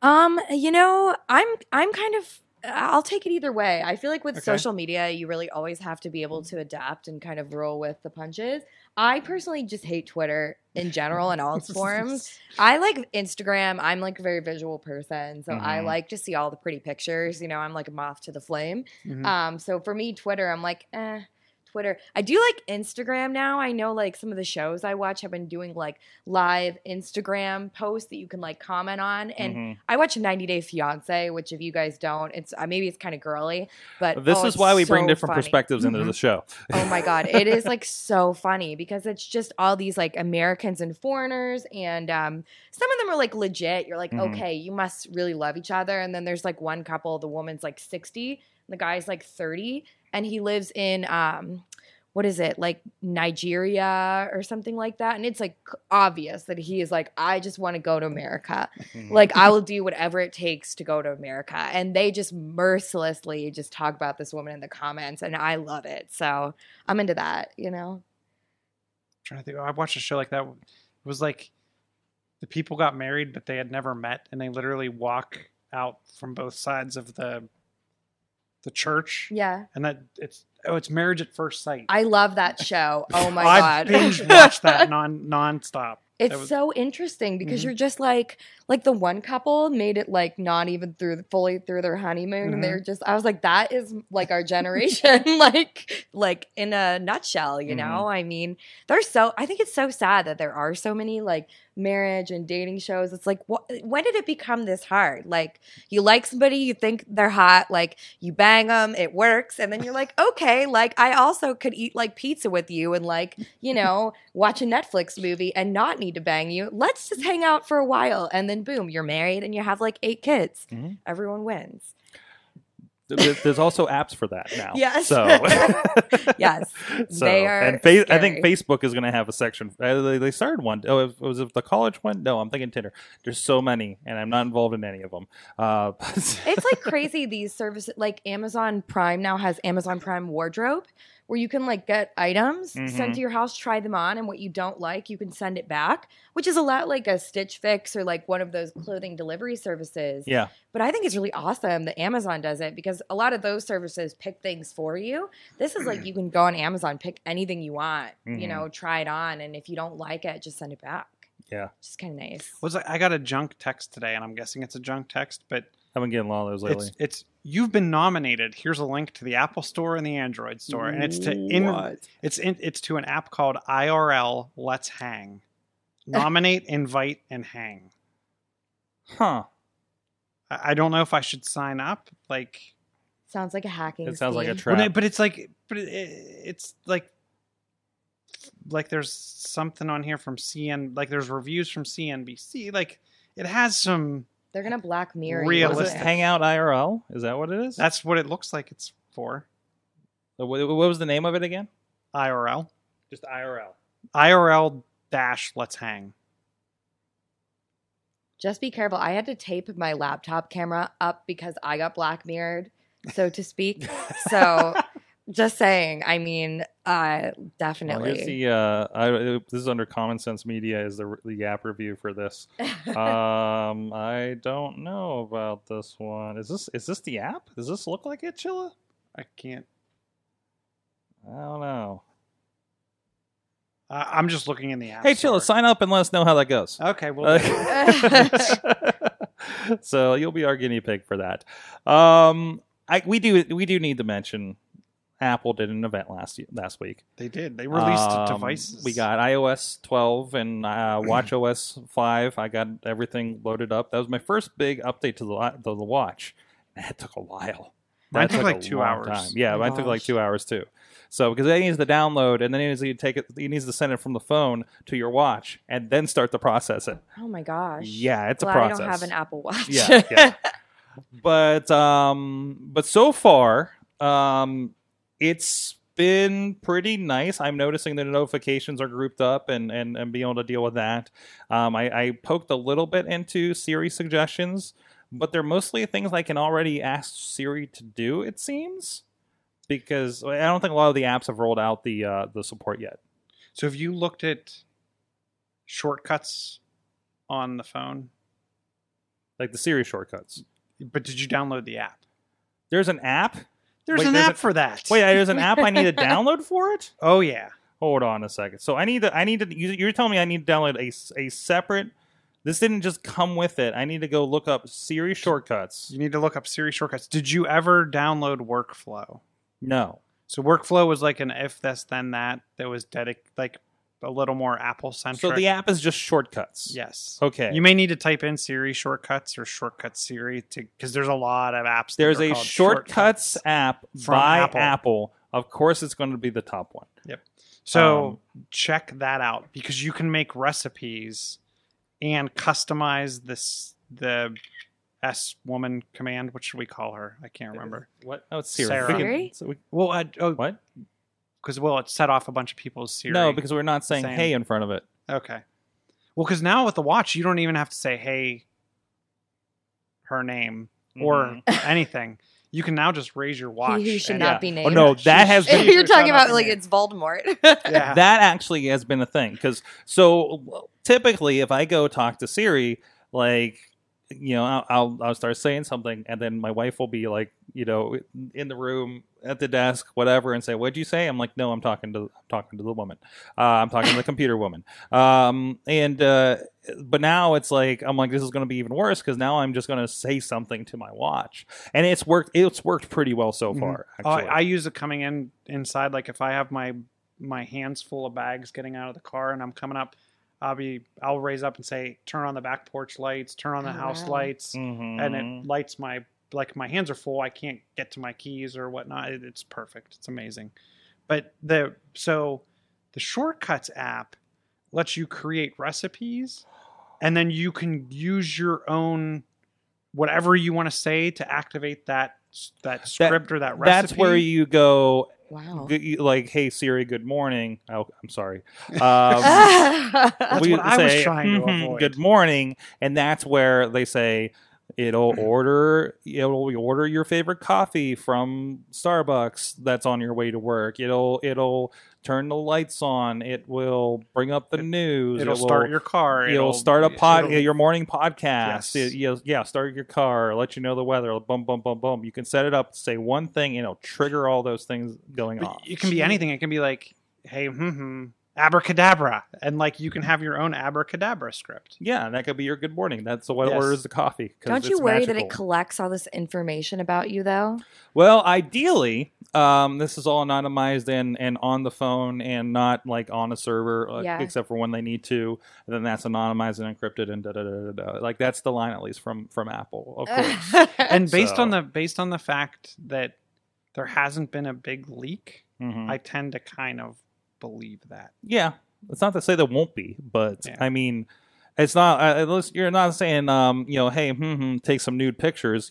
I'm kind of... I'll take it either way. I feel like with social media, you really always have to be able to adapt and kind of roll with the punches. I personally just hate Twitter in general in all its forms. I like Instagram. I'm like a very visual person. So I like to see all the pretty pictures. I'm like a moth to the flame. Mm-hmm. So for me, Twitter, I'm like, Twitter. I do like Instagram now. I know like some of the shows I watch have been doing like live Instagram posts that you can like comment on. And I watch 90 Day Fiance, which if you guys don't, it's maybe it's kind of girly, but this is why we bring different perspectives into the show. Oh my God. It is like so funny because it's just all these like Americans and foreigners. And some of them are like legit. You're like, okay, you must really love each other. And then there's like one couple, the woman's like 60 and the guy's like 30. And he lives in, Nigeria or something like that. And it's, like, obvious that he is like, I just want to go to America. Like, I will do whatever it takes to go to America. And they just mercilessly just talk about this woman in the comments. And I love it. So I'm into that, I'm trying to think. I watched a show like that. It was like the people got married, but they had never met. And they literally walk out from both sides of the church. Yeah. And that it's Marriage at First Sight. I love that show. Oh my God. I binge watched that nonstop. It's so interesting because you're just like the one couple made it like not even fully through their honeymoon. And they're just, I was like, that is like our generation, like in a nutshell, you know? I mean, I think it's so sad that there are so many like marriage and dating shows. It's like, when did it become this hard? Like you like somebody, you think they're hot, like you bang them, it works. And then you're like, okay, like I also could eat like pizza with you and like, watch a Netflix movie and not need to bang you. Let's just hang out for a while, and then boom, you're married and you have like 8 kids. Mm-hmm. Everyone wins. There's also apps for that now. Yes. So yes, so, they are. And I think Facebook is going to have a section. They started one. Oh, was it the college one? No, I'm thinking Tinder. There's so many, and I'm not involved in any of them. It's like crazy. These services, like Amazon Prime now has Amazon Prime Wardrobe, where you can like get items sent to your house, try them on, and what you don't like, you can send it back, which is a lot like a Stitch Fix or like one of those clothing delivery services. Yeah. But I think it's really awesome that Amazon does it because a lot of those services pick things for you. This is like you can go on Amazon, pick anything you want, you know, try it on, and if you don't like it, just send it back. Yeah. Just kind of nice. Well, I got a junk text today, and I'm guessing it's a junk text, but I've been getting a lot of those lately. It's you've been nominated. Here's a link to the Apple Store and the Android Store, and it's to it's to an app called IRL Let's Hang. Nominate, invite, and hang. Huh. I don't know if I should sign up. Like, sounds like a hacking. It sounds like a trap. Well, but it's like, it's like there's something on here from CN. Like there's reviews from CNBC. Like it has some. They're gonna Black Mirror. Realistic. Hangout IRL? Is that what it is? That's what it looks like it's for. What was the name of it again? IRL. Just IRL. IRL dash Let's Hang. Just be careful. I had to tape my laptop camera up because I got Black Mirrored, so to speak. So, just saying. I mean, definitely. Well, here's the, this is under Common Sense Media is the app review for this. I don't know about this one. Is this the app? Does this look like it, Chilla? I don't know. I'm just looking in the app. Hey, Chilla, sign up and let us know how that goes. Okay, well. So you'll be our guinea pig for that. We do need to mention Apple did an event last week. They did. They released devices. We got iOS 12 and watchOS 5. I got everything loaded up. That was my first big update to the watch. That took a while. Mine took like 2 hours. Yeah, mine took like 2 hours too. So, because it needs to download, and then he needs to send it from the phone to your watch, and then start to process it. Oh my gosh! Yeah, it's a process. I don't have an Apple Watch. Yeah. But so far, it's been pretty nice. I'm noticing that the notifications are grouped up, and being able to deal with that. I poked a little bit into Siri suggestions, but they're mostly things I can already ask Siri to do. It seems. Because I don't think a lot of the apps have rolled out the support yet. So have you looked at shortcuts on the phone? Like the Siri shortcuts. But did you download the app? There's an app? There's an app for that. Wait, there's an app I need to download for it? Oh, yeah. Hold on a second. So I need to you're telling me I need to download a separate. This didn't just come with it. I need to go look up Siri shortcuts. You need to look up Siri shortcuts. Did you ever download Workflow? No. So Workflow was like an if this then that was like a little more Apple centric. So the app is just shortcuts. Yes. Okay. You may need to type in Siri shortcuts or shortcut Siri because there's a lot of apps. There's a shortcuts app by Apple. Of course, it's going to be the top one. Yep. So check that out because you can make recipes and customize the S woman command. What should we call her? I can't remember. What? Oh, it's Siri. Siri? Well, what? Because, it set off a bunch of people's Siri. No, because we're not saying hey in front of it. Okay. Well, because now with the watch, you don't even have to say hey, her name, or anything. You can now just raise your watch. He should not be named. Oh, no, that has been. You're talking about like it's Voldemort. Yeah. That actually has been a thing. Because, typically, if I go talk to Siri, like, you know, I'll start saying something, and then my wife will be like, you know, in the room at the desk, whatever, and say, "What'd you say?" I'm like, "No, I'm talking to the woman. I'm talking to the computer woman." But now it's like I'm like, this is going to be even worse because now I'm just going to say something to my watch, and it's worked. It's worked pretty well so far. Actually. I use it coming inside. Like if I have my hands full of bags getting out of the car, and I'm coming up. I'll raise up and say, turn on the back porch lights, turn on the house lights, and it lights my hands are full. I can't get to my keys or whatnot. It's perfect. It's amazing. But the Shortcuts app lets you create recipes, and then you can use your own whatever you want to say to activate that script or that recipe. That's where you go. Wow. Like, hey, Siri, good morning. Oh, I'm sorry. That's what I was trying to avoid. Good morning. And that's where they say, It'll order your favorite coffee from Starbucks that's on your way to work. It'll turn the lights on. It will bring up the news. It'll start your car. It'll start a your morning podcast. Yes. Start your car. Let you know the weather. Boom, boom, boom, boom. You can set it up to say one thing, and it'll trigger all those things going on. It can be anything. It can be like, hey, abracadabra, and like you can have your own abracadabra script. Yeah, and that could be your good morning. That's what orders the coffee. Don't you worry that it collects all this information about you, though? Well, ideally, this is all anonymized and on the phone and not like on a server, except for when they need to. And then that's anonymized and encrypted and da da da da. Like that's the line, at least from Apple, of course. And based on the fact that there hasn't been a big leak, I tend to kind of believe that. Yeah, it's not to say there won't be, but I mean, it's not you're not saying hey, take some nude pictures,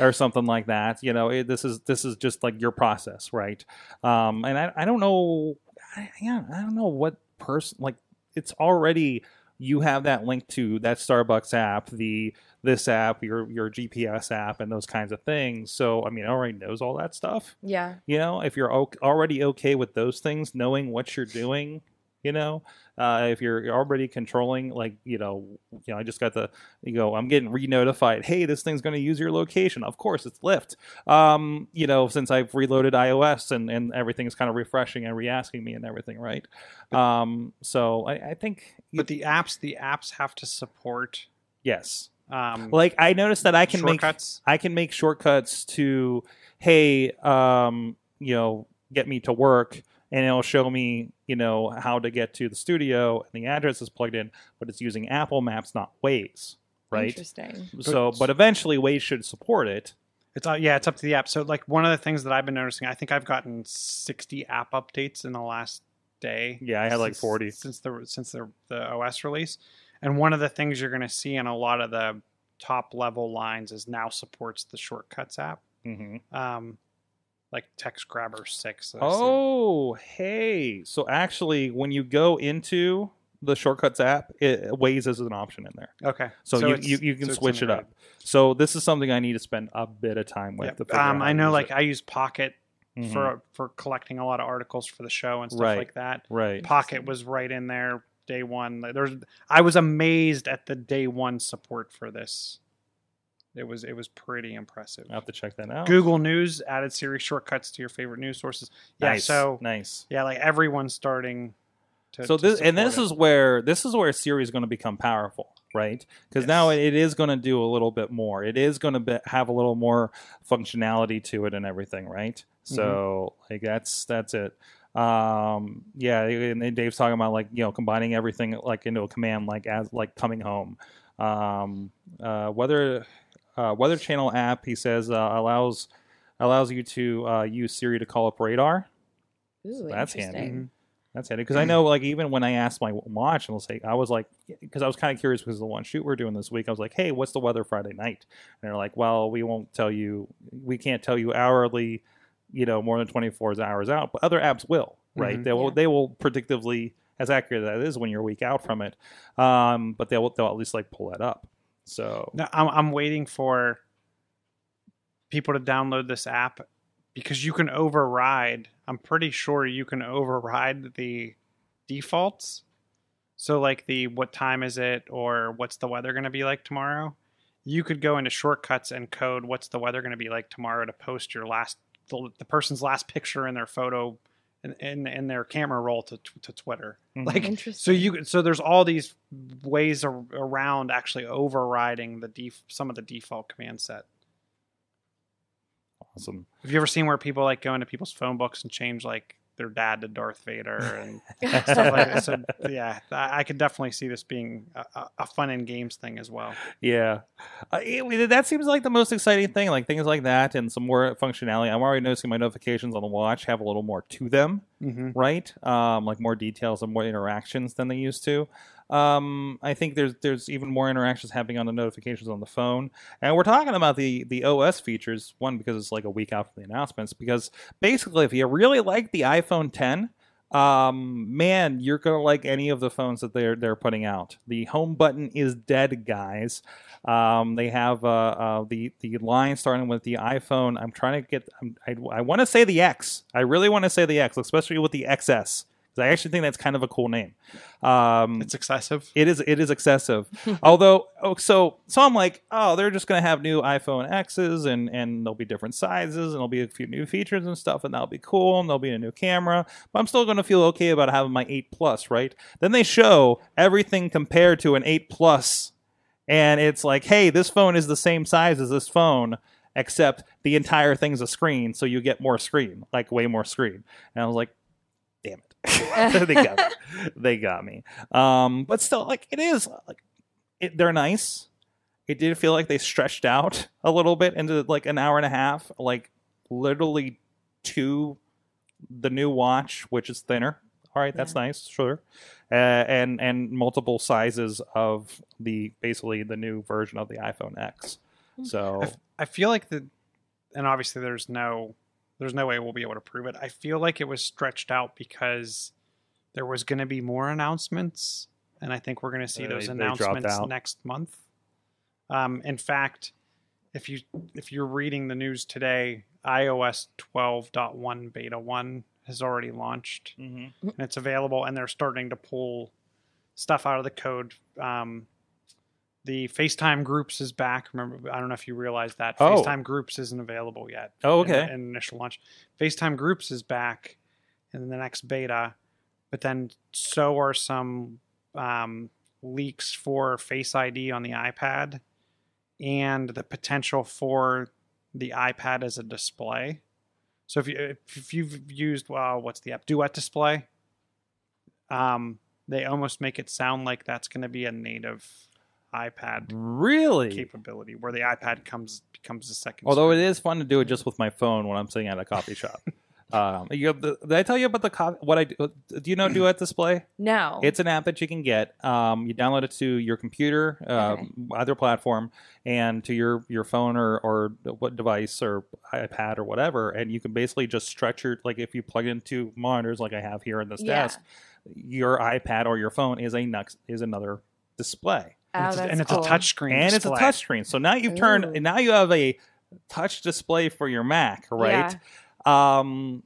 or something like that. This is just like your process, right? And I don't know, I don't know what person, like, it's already, you have that link to that Starbucks app, this app, your GPS app, and those kinds of things. So, I mean, it already knows all that stuff. Yeah. If you're already okay with those things, knowing what you're doing, if you're already controlling, like, I just got I'm getting re-notified. Hey, this thing's going to use your location. Of course, it's Lyft. Since I've reloaded iOS and everything's kind of refreshing and reasking me and everything, right? So I think... But the apps have to support... Yes. I noticed that I can shortcuts. I can make shortcuts to, hey, get me to work, and it'll show me, how to get to the studio, and the address is plugged in, but it's using Apple Maps, not Waze, right? Interesting. So, but eventually Waze should support it. It's up to the app. So, like, one of the things that I've been noticing, I think I've gotten 60 app updates in the last day. Yeah, I had like 40 since the OS release. And one of the things you're going to see in a lot of the top-level lines is now supports the Shortcuts app, like Text Grabber 6. Oh, hey. So actually, when you go into the Shortcuts app, Waze is an option in there. Okay. So you can switch it up. So this is something I need to spend a bit of time with. Yep. I know, like, I use Pocket for collecting a lot of articles for the show and stuff like that. Right. Pocket was right in there. Day one, I was amazed at the day one support for this. It was pretty impressive. I have to check that out. Google News added Siri shortcuts to your favorite news sources. Yeah, nice. So nice. Yeah, like everyone's starting. This is where Siri is going to become powerful, right? Because now it is going to do a little bit more. It is going to have a little more functionality to it and everything, right? So like that's it. And Dave's talking about, like, combining everything, like, into a command, like, as, like, coming home. Weather Channel app, he says, allows you to use Siri to call up radar. Ooh, so that's handy. That's handy, because I know, like, even when I asked my watch, and I was like, because I was kind of curious because of the one shoot we're doing this week, I was like, hey, what's the weather Friday night? And they're like, well, we can't tell you hourly, more than 24 hours out, but other apps will, right? They will predictively, as accurate as that is when you're a week out from it, but they'll at least, like, pull that up. So now, I'm waiting for people to download this app, because you can override. I'm pretty sure you can override the defaults. So, like, the what time is it, or what's the weather going to be like tomorrow? You could go into shortcuts and code what's the weather going to be like tomorrow to post your last. The person's last picture in their photo in their camera roll to Twitter. Like, so there's all these ways around actually overriding some of the default command set. Awesome. Have you ever seen where people, like, go into people's phone books and change, like, their dad to Darth Vader and stuff like that? So yeah, I could definitely see this being a fun and games thing as well. Yeah, that seems like the most exciting thing. Like, things like that and some more functionality. I'm already noticing my notifications on the watch have a little more to them, right? Like, more details and more interactions than they used to. I think there's even more interactions happening on the notifications on the phone. And we're talking about the OS features, one, because it's like a week after the announcements, because basically if you really like the iPhone 10, Man, you're going to like any of the phones that they're putting out. The home button is dead, guys. They have the line starting with the iPhone. I'm trying to get... I want to say the X. I really want to say the X, especially with the XS. I actually think that's kind of a cool name. It's excessive. It is excessive. Although, so I'm like, oh, they're just going to have new iPhone Xs and there'll be different sizes and there'll be a few new features and stuff and that'll be cool and there'll be a new camera. But I'm still going to feel okay about having my 8 Plus, right? Then they show everything compared to an 8 Plus and it's like, hey, this phone is the same size as this phone, except the entire thing's a screen, so you get more screen, like way more screen. And I was like, damn it. They got me. But still, like, it is like they're nice. It did feel like they stretched out a little bit into like an hour and a half, like literally to the new watch, which is thinner. All right, that's nice, sure. And multiple sizes of basically the new version of the iPhone X. So I feel like and obviously there's no way we'll be able to prove it. I feel like it was stretched out because there was going to be more announcements, and I think we're going to see those announcements next month. In fact, if you're reading the news today, iOS 12.1 Beta 1 has already launched, and it's available, and they're starting to pull stuff out of the code. The FaceTime Groups is back. Remember, I don't know if you realized that. Oh. FaceTime Groups isn't available yet. Oh, okay. In initial launch. FaceTime Groups is back in the next beta, but then so are some leaks for Face ID on the iPad and the potential for the iPad as a display. So if you've used, what's the app? Duet Display. They almost make it sound like that's going to be a native iPad really capability where the iPad becomes the second. Although screen. It is fun to do it just with my phone when I'm sitting at a coffee shop. Did I tell you about the what I do? Do you know Duet Display? No. It's an app that you can get. You download it to your computer, either platform, and to your phone or what device or iPad or whatever, and you can basically just stretch your, like if you plug in two monitors like I have here in this desk, your iPad or your phone is another display. It's a touch screen. And display. It's a touch screen. So now you've turned, and now you have a touch display for your Mac, right? Yeah.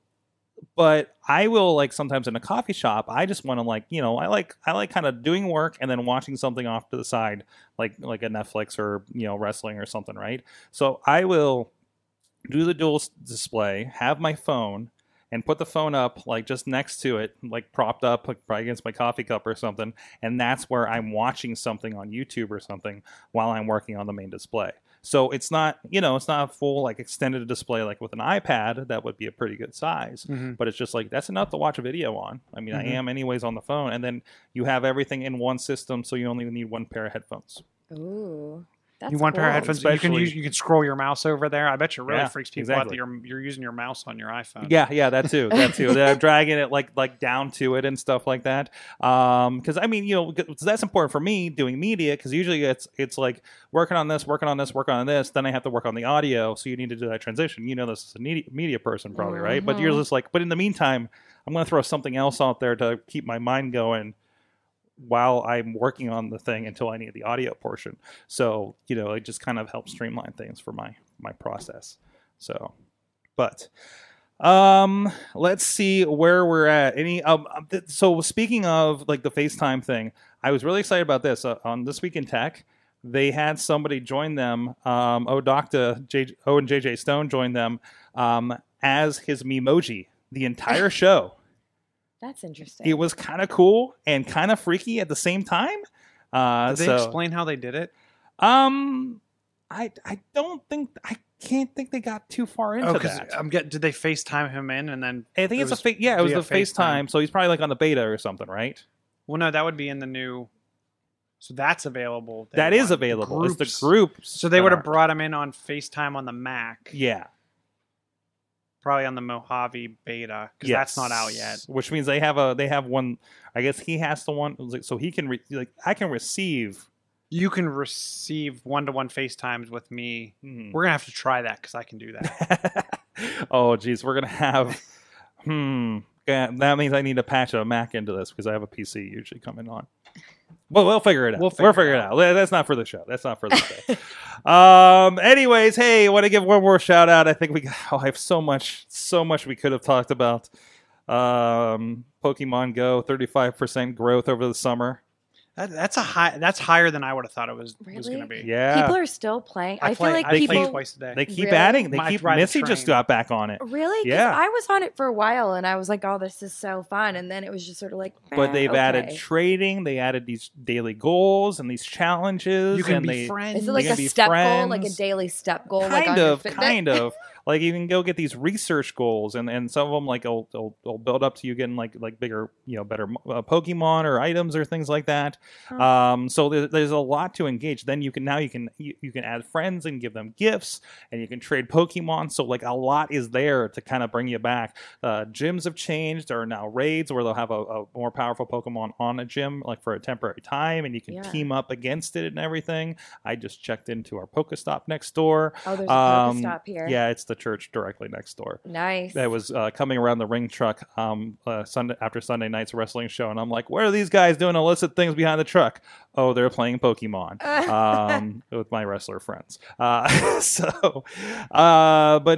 But I will, like, sometimes in a coffee shop, I just want to, like, you know, I like kind of doing work and then watching something off to the side, like a Netflix or, you know, wrestling or something, right? So I will do the dual display, have my phone, and put the phone up, like, just next to it, like, propped up, like, probably against my coffee cup or something. And that's where I'm watching something on YouTube or something while I'm working on the main display. So it's not, you know, it's not a full, like, extended display like with an iPad. That would be a pretty good size. Mm-hmm. But it's just, like, that's enough to watch a video on. I mean, I am anyways on the phone. And then you have everything in one system, so you only need one pair of headphones. Ooh. That's you want cool. pair of headphones, but you can scroll your mouse over there. I bet you really freaks people out that you're using your mouse on your iPhone. Yeah, that too. They're dragging it like down to it and stuff like that. Because I mean, you know, that's important for me doing media. Because usually it's like working on this. Then I have to work on the audio. So you need to do that transition. You know, this is a media person probably, right? But you're just like, but in the meantime, I'm going to throw something else out there to keep my mind going while I'm working on the thing until I need the audio portion. So, you know, it just kind of helps streamline things for my process. So, but let's see where we're at. So speaking of like the FaceTime thing, I was really excited about this on This Week in Tech. They had somebody join them. O and JJ Stone joined them as his Memoji the entire show. That's interesting. It was kind of cool and kind of freaky at the same time. Did they explain how they did it? I can't think they got too far into that. Did they FaceTime him in and then? I think it was the FaceTime. So he's probably like on the beta or something, right? Well, no, that would be in the new. So that's available. That is available. Groups. It's the groups. So they would have brought him in on FaceTime on the Mac. Yeah. Probably on the Mojave beta because that's not out yet. Which means they have one. I guess he has the one, so he can You can receive one-to-one FaceTimes with me. Mm-hmm. We're gonna have to try that because I can do that. Oh, geez, we're gonna have That means I need to patch a Mac into this because I have a PC usually coming on. Well, we'll figure it out. We'll figure it out. That's not for the show. Anyways, hey, I want to give one more shout out. I think I have so much we could have talked about. Pokemon Go, 35% growth over the summer. That's higher than I would have thought it was going to be. Yeah, people are still playing. I feel like people play twice a day. They keep adding. Missy just got back on it. Really? Yeah. I was on it for a while, and I was like, "Oh, this is so fun!" And then it was just sort of like. But they've added trading. They added these daily goals and these challenges. You can be friends. Is it like a step goal, like a daily step goal? Kind of. Like you can go get these research goals, and some of them like will build up to you getting like bigger, better Pokemon or items or things like that. Huh. So there's a lot to engage. Then you can add friends and give them gifts, and you can trade Pokemon. So like a lot is there to kind of bring you back. Gyms have changed. There are now raids where they'll have a more powerful Pokemon on a gym like for a temporary time, and you can team up against it and everything. I just checked into our Pokestop next door. Oh, there's a Pokestop here. Yeah, it's the church directly next door. Nice. That was coming around the ring truck Sunday after Sunday night's wrestling show, and I'm like, what are these guys doing illicit things behind the truck? Oh, they're playing Pokemon with my wrestler friends. But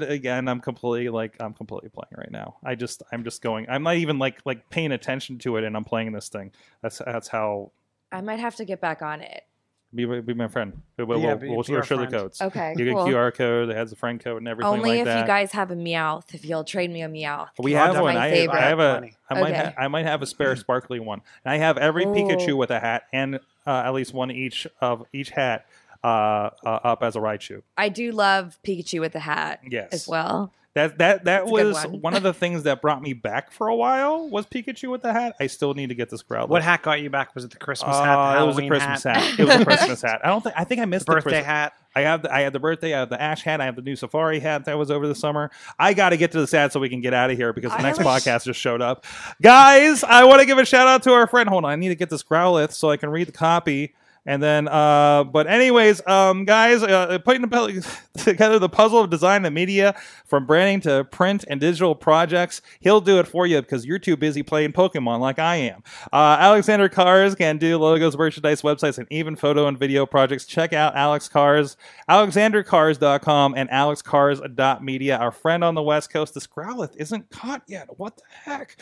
again, I'm completely playing right now. I'm just going. I'm not even like paying attention to it, and I'm playing this thing. That's how. I might have to get back on it. Be my friend. We'll share the codes. Okay, you cool. Get QR code. It has a friend code and everything. Only like that. Only if you guys have a Meowth. If you'll trade me a Meowth. We have one. I might have a spare sparkly one. And I have every Pikachu with a hat and at least one each of each hat up as a Raichu. I do love Pikachu with a hat. Yes. As well. That was one of the things that brought me back for a while was Pikachu with the hat. I still need to get this Growlithe. What hat got you back? Was it the Christmas hat? It was a Christmas hat. It was a Christmas hat. I think I missed the birthday hat. I had the birthday. I have the Ash hat. I have the new Safari hat that was over the summer. I got to get to this ad so we can get out of here because the next podcast just showed up. Guys, I want to give a shout out to our friend. Hold on, I need to get this Growlithe so I can read the copy. And then, but anyways, guys, putting together the puzzle of design and media from branding to print and digital projects, he'll do it for you because you're too busy playing Pokemon like I am. Alexander Kars can do logos, merchandise, websites, and even photo and video projects. Check out Alex Kars, alexanderkars.com and alexkars.media. Our friend on the West Coast, this Growlithe isn't caught yet. What the heck?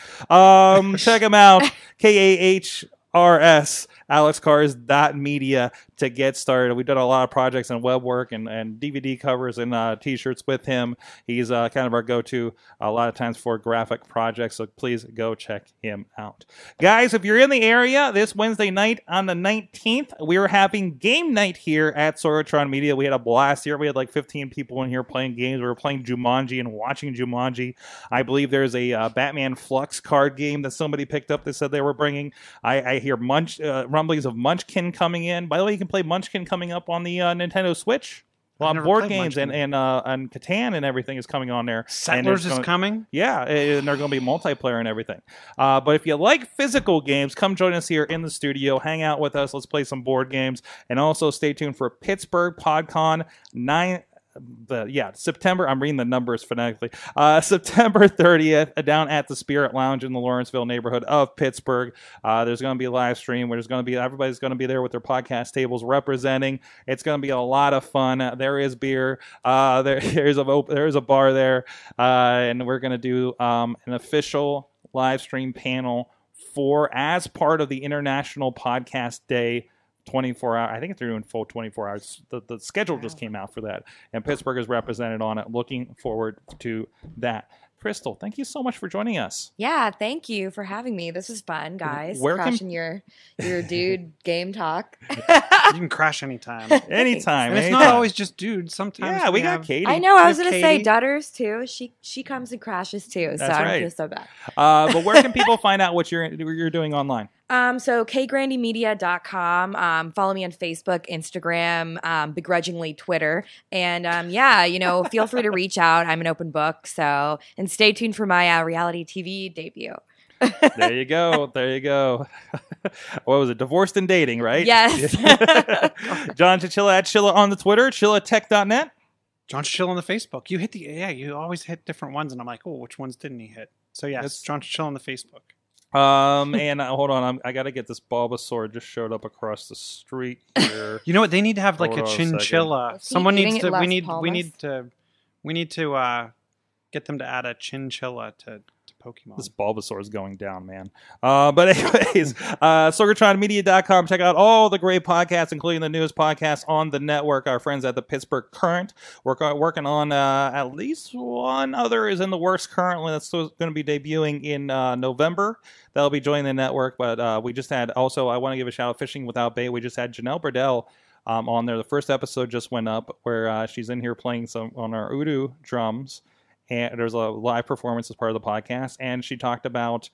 Check him out, KAHRS. alexkars.media to get started. We've done a lot of projects and web work and DVD covers and t-shirts with him. He's kind of our go-to a lot of times for graphic projects, so please go check him out. Guys, if you're in the area this Wednesday night on the 19th, we're having game night here at Sorgatron Media. We had a blast here. We had like 15 people in here playing games. We were playing Jumanji and watching Jumanji. I believe there's a Batman Flux card game that somebody picked up that said they were bringing. I hear rumblings of Munchkin coming in. By the way, you can play Munchkin coming up on the Nintendo Switch. Well, board games and Catan and everything is coming on there. Settlers is coming? Yeah, and they're going to be multiplayer and everything. But if you like physical games, come join us here in the studio. Hang out with us. Let's play some board games. And also stay tuned for Pittsburgh PodCon 9. September. I'm reading the numbers phonetically. September 30th, down at the Spirit Lounge in the Lawrenceville neighborhood of Pittsburgh. There's going to be a live stream where everybody's going to be there with their podcast tables representing. It's going to be a lot of fun. There is beer. There is a bar there, and we're going to do an official live stream panel for as part of the International Podcast Day. 24-hour. I think they're doing full 24 hours. The schedule just came out for that, and Pittsburgh is represented on it. Looking forward to that. Crystal, thank you so much for joining us. Yeah, thank you for having me. This is fun, guys. Your dude game talk. You can crash anytime. Anytime. And it's not always just dudes. Sometimes we got Katie. I know. I was going to say Dutters, too. She comes and crashes, too. That's so right. I feel so bad. But where can people find out what you're doing online? So kgrandymedia.com. Follow me on Facebook, Instagram, begrudgingly Twitter. And feel free to reach out. I'm an open book. So, and stay tuned for my reality TV debut. There you go. What was it? Divorced and Dating, right? Yes. John Chichilla at Chilla on the Twitter, chillatech.net. John Chichilla on the Facebook. You always hit different ones, and I'm like, oh, which ones didn't he hit? So yes, John Chill on the Facebook. And hold on, I gotta get this Bulbasaur just showed up across the street here. You know what? They need to have like a chinchilla. Someone needs to. We need to get them to add a chinchilla to Pokemon. This Bulbasaur is going down, man. But anyways, sorgatronmedia.com. Check out all the great podcasts, including the newest podcast on the network. Our friends at the Pittsburgh Current working on at least one other is in the works currently. That's going to be debuting in November. That'll be joining the network. But we just had also, I want to give a shout out Fishing Without Bait. We just had Janelle Burdell on there. The first episode just went up where she's in here playing some on our Udu drums. And there's a live performance as part of the podcast. And she talked about,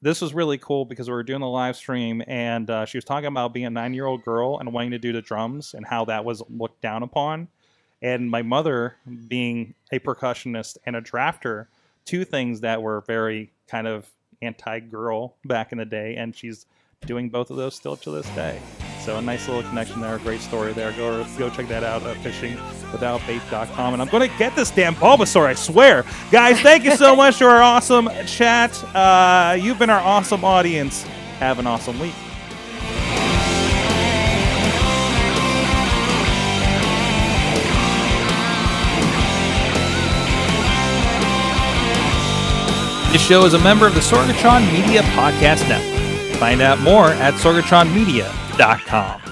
this was really cool because we were doing the live stream. And she was talking about being a 9-year-old girl and wanting to do the drums and how that was looked down upon. And my mother being a percussionist and a drafter, two things that were very kind of anti-girl back in the day. And she's doing both of those still to this day. So a nice little connection there, a great story there. Go check that out at fishingwithoutbait.com. And I'm going to get this damn Bulbasaur, I swear. Guys, thank you so much for our awesome chat. You've been our awesome audience. Have an awesome week. This show is a member of the Sorgatron Media Podcast Network. Find out more at sorgatronmedia.com.